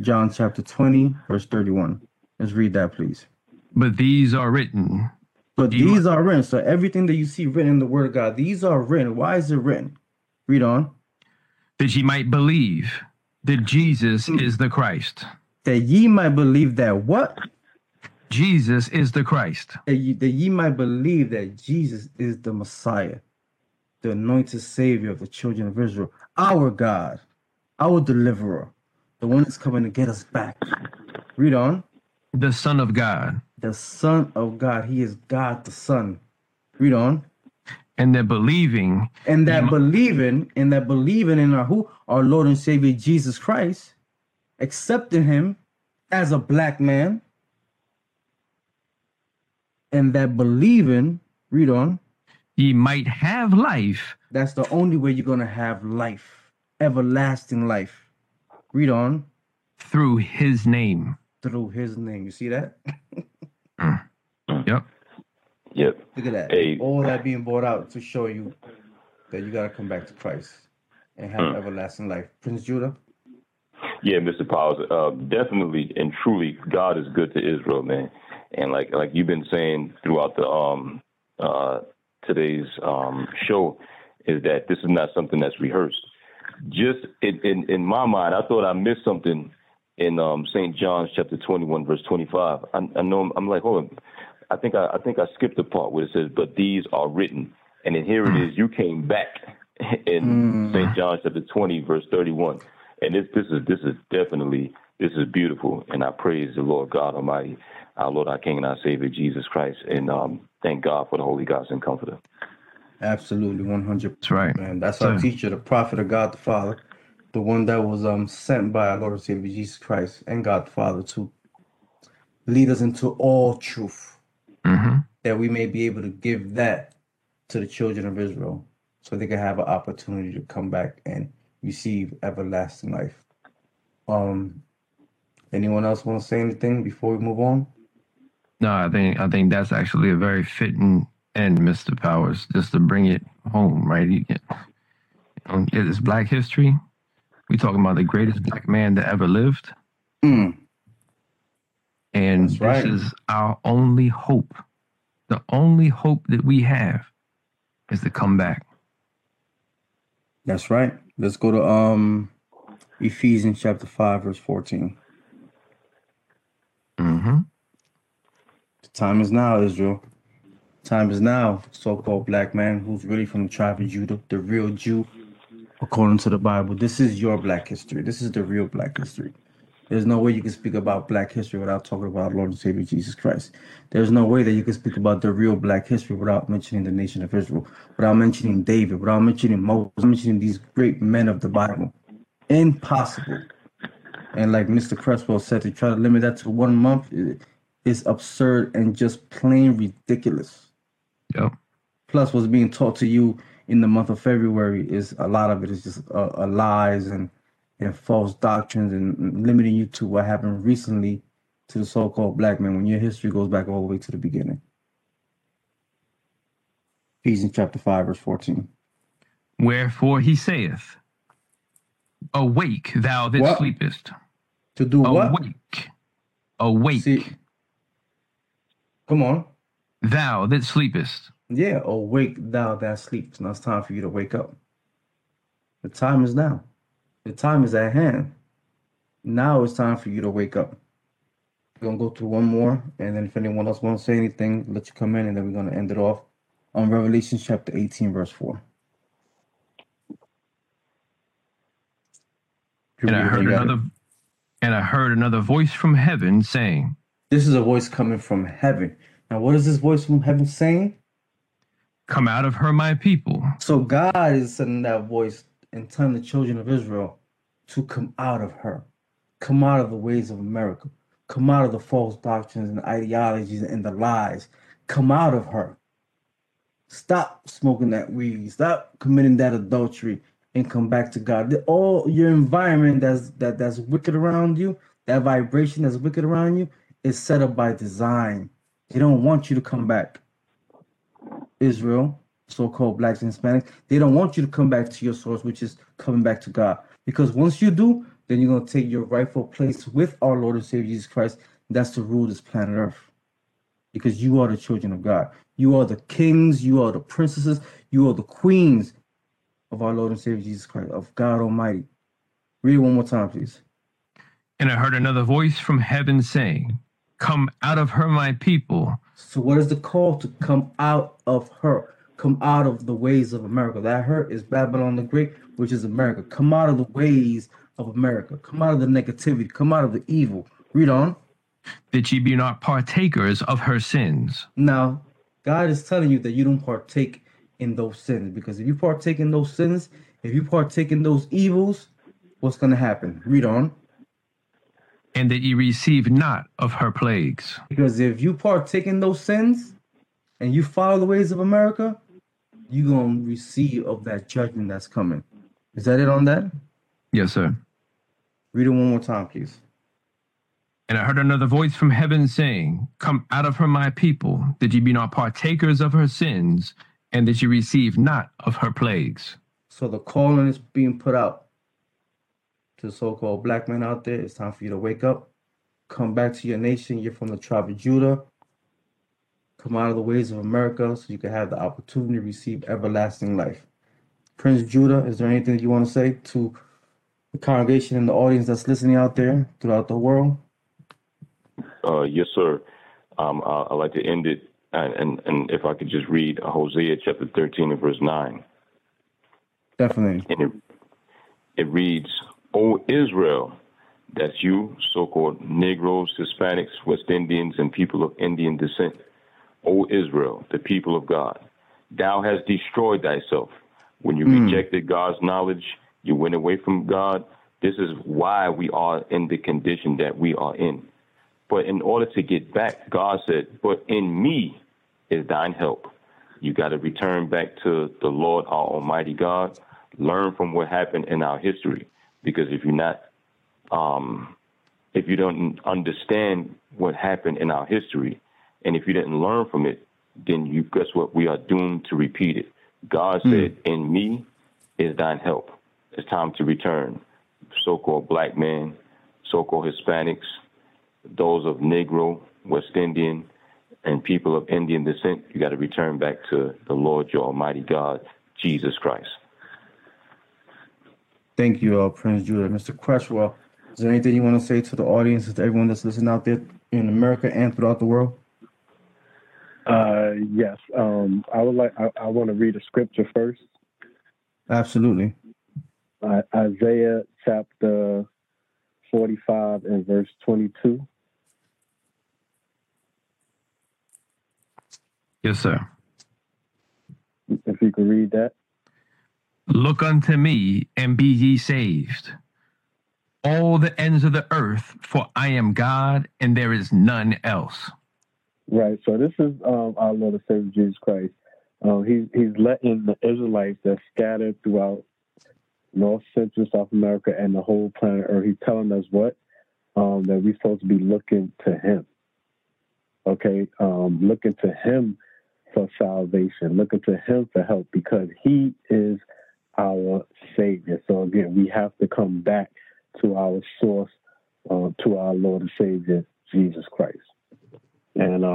John chapter 20, verse 31. Let's read that, please. But these are written. So everything that you see written in the Word of God, these are written. Why is it written? Read on. That ye might believe that Jesus is the Christ. That ye might believe that what? Jesus is the Christ. That ye might believe that Jesus is the Messiah, the anointed Savior of the children of Israel, our God, our deliverer, the one that's coming to get us back. Read on. The Son of God. The Son of God. He is God the Son. Read on. And that believing. And that believing in our Lord and Savior, Jesus Christ, accepting him as a black man, and that believing, read on, ye might have life. That's the only way you're going to have life, everlasting life. Read on. through his name. Through his name. You see that? Yep. Yep. Look at that. Hey. All that being brought out to show you that you got to come back to Christ and have everlasting life. Prince Judah? Yeah, Mr. Powers, definitely and truly, God is good to Israel, man. And like you've been saying throughout the today's show, is that this is not something that's rehearsed. Just in my mind, I thought I missed something in St. John's chapter 21, verse 25. I know I'm like, hold on. I think I skipped the part where it says, "But these are written," and then here it is. You came back in St. John's chapter 20, verse 31. And this is definitely, this is beautiful, and I praise the Lord God Almighty, our Lord, our King, and our Savior, Jesus Christ, and thank God for the Holy Ghost and Comforter. Absolutely, 100%. That's right. Man, that's our teacher, the prophet of God the Father, the one that was sent by our Lord and Savior, Jesus Christ, and God the Father to lead us into all truth, that we may be able to give that to the children of Israel so they can have an opportunity to come back and receive everlasting life. Anyone else want to say anything before we move on? No, I think that's actually a very fitting end, Mr. Powers, just to bring it home, right? It's Black History. We're talking about the greatest Black man that ever lived, and that's right. This is our only hope. The only hope that we have is to come back. That's right. Let's go to Ephesians chapter 5, verse 14. The time is now, Israel. The time is now, so-called Black man who's really from the tribe of Judah, the real Jew, according to the Bible. This is your Black history. This is the real Black history. There's no way you can speak about Black history without talking about Lord and Savior Jesus Christ. There's no way that you can speak about the real Black history without mentioning the nation of Israel, without mentioning David, without mentioning Moses, without mentioning these great men of the Bible. Impossible. And like Mr. Creswell said, to try to limit that to 1 month is absurd and just plain ridiculous. Yep. Plus, what's being taught to you in the month of February is a lot of it is just lies and false doctrines and limiting you to what happened recently to the so-called Black man when your history goes back all the way to the beginning. Ephesians chapter 5, verse 14. Wherefore he saith, awake, thou that sleepest. To do awake. What? Awake. See, come on. Thou that sleepest. Yeah, awake, thou that sleepest. Now it's time for you to wake up. The time is now. The time is at hand. Now it's time for you to wake up. We're going to go through one more, and then if anyone else wants to say anything, let you come in, and then we're going to end it off on Revelation chapter 18, verse 4. And I heard another voice from heaven saying, this is a voice coming from heaven. Now, what is this voice from heaven saying? Come out of her, my people. So God is sending that voice and telling the children of Israel to come out of her, come out of the ways of America, come out of the false doctrines and ideologies and the lies, come out of her. Stop smoking that weed, stop committing that adultery, and come back to God. All your environment that's wicked around you, that vibration that's wicked around you, is set up by design. They don't want you to come back, Israel. So-called Blacks and Hispanics, they don't want you to come back to your source, which is coming back to God. Because once you do, then you're going to take your rightful place with our Lord and Savior Jesus Christ. That's to rule this planet Earth. Because you are the children of God. You are the kings. You are the princesses. You are the queens of our Lord and Savior Jesus Christ, of God Almighty. Read it one more time, please. And I heard another voice from heaven saying, come out of her, my people. So what is the call to come out of her? Come out of the ways of America. That hurt is Babylon the Great, which is America. Come out of the ways of America. Come out of the negativity. Come out of the evil. Read on. That ye be not partakers of her sins. Now, God is telling you that you don't partake in those sins, because if you partake in those sins, if you partake in those evils, what's going to happen? Read on. And that ye receive not of her plagues. Because if you partake in those sins and you follow the ways of America, you're going to receive of that judgment that's coming. Is that it on that? Yes, sir. Read it one more time, please. And I heard another voice from heaven saying, Come out of her, my people, that ye be not partakers of her sins, and that ye receive not of her plagues. So the calling is being put out to the so-called black men out there. It's time for you to wake up, come back to your nation. You're from the tribe of Judah. Come out of the ways of America so you can have the opportunity to receive everlasting life. Prince Judah, is there anything that you want to say to the congregation and the audience that's listening out there throughout the world? Yes, sir. I'd like to end it. And if I could just read Hosea chapter 13 and verse 9. Definitely. And it reads, O Israel, that's you, so-called Negroes, Hispanics, West Indians, and people of Indian descent. O Israel, the people of God, thou hast destroyed thyself. When you rejected God's knowledge, you went away from God. This is why we are in the condition that we are in. But in order to get back, God said, but in me is thine help. You got to return back to the Lord, our Almighty God. Learn from what happened in our history, because if you're not, if you don't understand what happened in our history, and if you didn't learn from it, then you guess what? We are doomed to repeat it. God said, in me is thine help. It's time to return. So-called black men, so-called Hispanics, those of Negro, West Indian, and people of Indian descent, you got to return back to the Lord, your Almighty God, Jesus Christ. Thank you, Prince Judah. Mr. Crutchwell, is there anything you want to say to the audience, to everyone that's listening out there in America and throughout the world? Yes. I want to read a scripture first. Absolutely. Isaiah chapter 45 and verse 22. Yes, sir. If you could read that. Look unto me and be ye saved, all the ends of the earth, for I am God and there is none else. Right. So this is our Lord and Savior Jesus Christ. He's letting the Israelites that's scattered throughout North, Central, South America, and the whole planet Earth. He's telling us what? That we're supposed to be looking to him. Okay? Looking to him for salvation. Looking to him for help, because he is our Savior. So again, we have to come back to our source, to our Lord and Savior, Jesus Christ. And,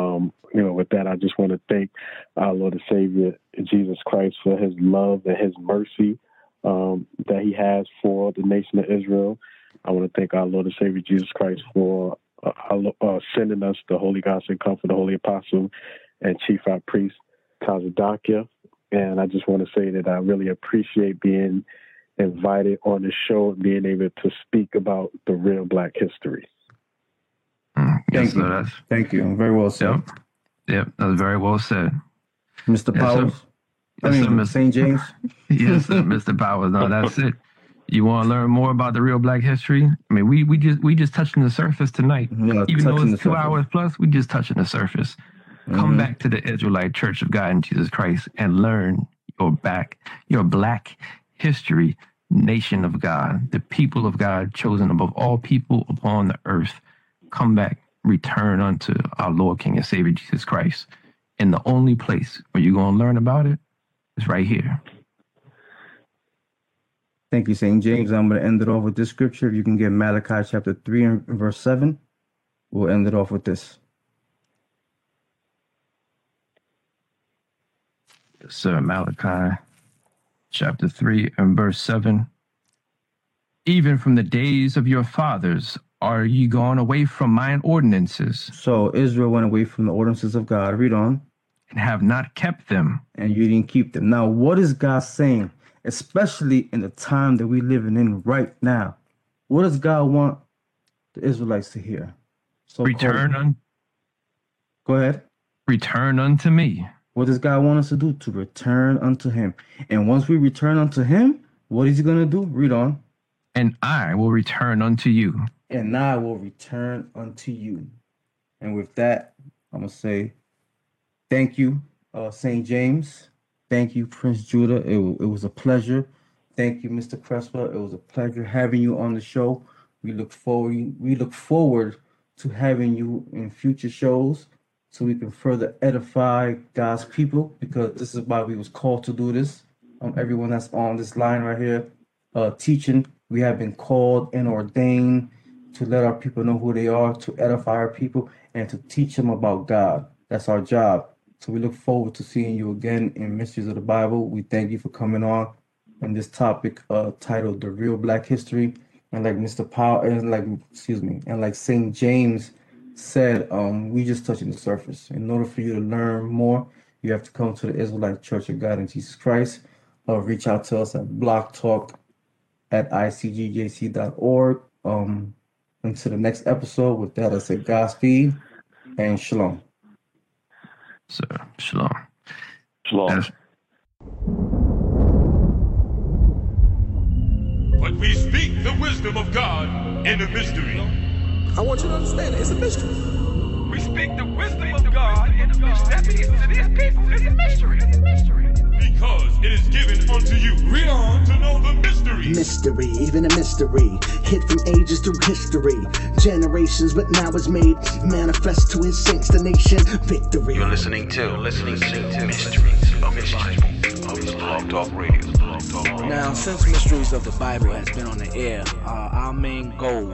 with that, I just want to thank our Lord and Savior, Jesus Christ, for his love and his mercy that he has for the nation of Israel. I want to thank our Lord and Savior, Jesus Christ, for sending us the Holy Ghost and Comfort, the Holy Apostle and Chief High Priest, Tazadakia. And I just want to say that I really appreciate being invited on the show and being able to speak about the real black history. Thank you. Thank you. Very well said. Yep. That was very well said. Mr. Powers. St. James. Yes, sir, Mr. Powers. No, that's it. You want to learn more about the real black history? I mean, we just touching the surface tonight. Yeah, even though it's 2 hours plus, we just touching the surface. Mm-hmm. Come back to the Israelite Church of God in Jesus Christ and learn your black history, nation of God, the people of God, chosen above all people upon the earth. Come back, return unto our Lord, King, and Savior, Jesus Christ. And the only place where you're going to learn about it is right here. Thank you, St. James. I'm going to end it off with this scripture. If you can get Malachi chapter 3 and verse 7, we'll end it off with this. Yes, sir. Malachi chapter 3 and verse 7. Even from the days of your fathers, are you gone away from mine ordinances? So Israel went away from the ordinances of God. Read on. And have not kept them. And you didn't keep them. Now, what is God saying, especially in the time that we're living in right now? What does God want the Israelites to hear? So go ahead. Return unto me. What does God want us to do? To return unto him. And once we return unto him, what is he going to do? Read on. And I will return unto you. And I will return unto you. And with that, I'm going to say thank you, St. James. Thank you, Prince Judah. It was a pleasure. Thank you, Mr. Cresswell. It was a pleasure having you on the show. We look forward to having you in future shows so we can further edify God's people, because this is why we was called to do this. Everyone that's on this line right here, teaching, we have been called and ordained to let our people know who they are, to edify our people, and to teach them about God. That's our job. So we look forward to seeing you again in Mysteries of the Bible. We thank you for coming on this topic titled The Real Black History. And like Mr. Powell, and like St. James said, we just touching the surface. In order for you to learn more, you have to come to the Israelite Church of God in Jesus Christ, or reach out to us at blocktalk@icgjc.org. Until the next episode, with that, I say Godspeed and Shalom. So, Shalom. Shalom. But we speak the wisdom of God in the mystery. I want you to understand it's a mystery. We speak the wisdom of God in the mystery. That means to these people, it's a mystery. Because it is given unto you. Read on to know the mystery. Mystery, even a mystery. Hid from ages through history. Generations, but now is made manifest to his saints, the nation. Victory. You're listening to Mysteries of the Bible on Blog Talk Radio. Now, since Mysteries of the Bible has been on the air, our main goal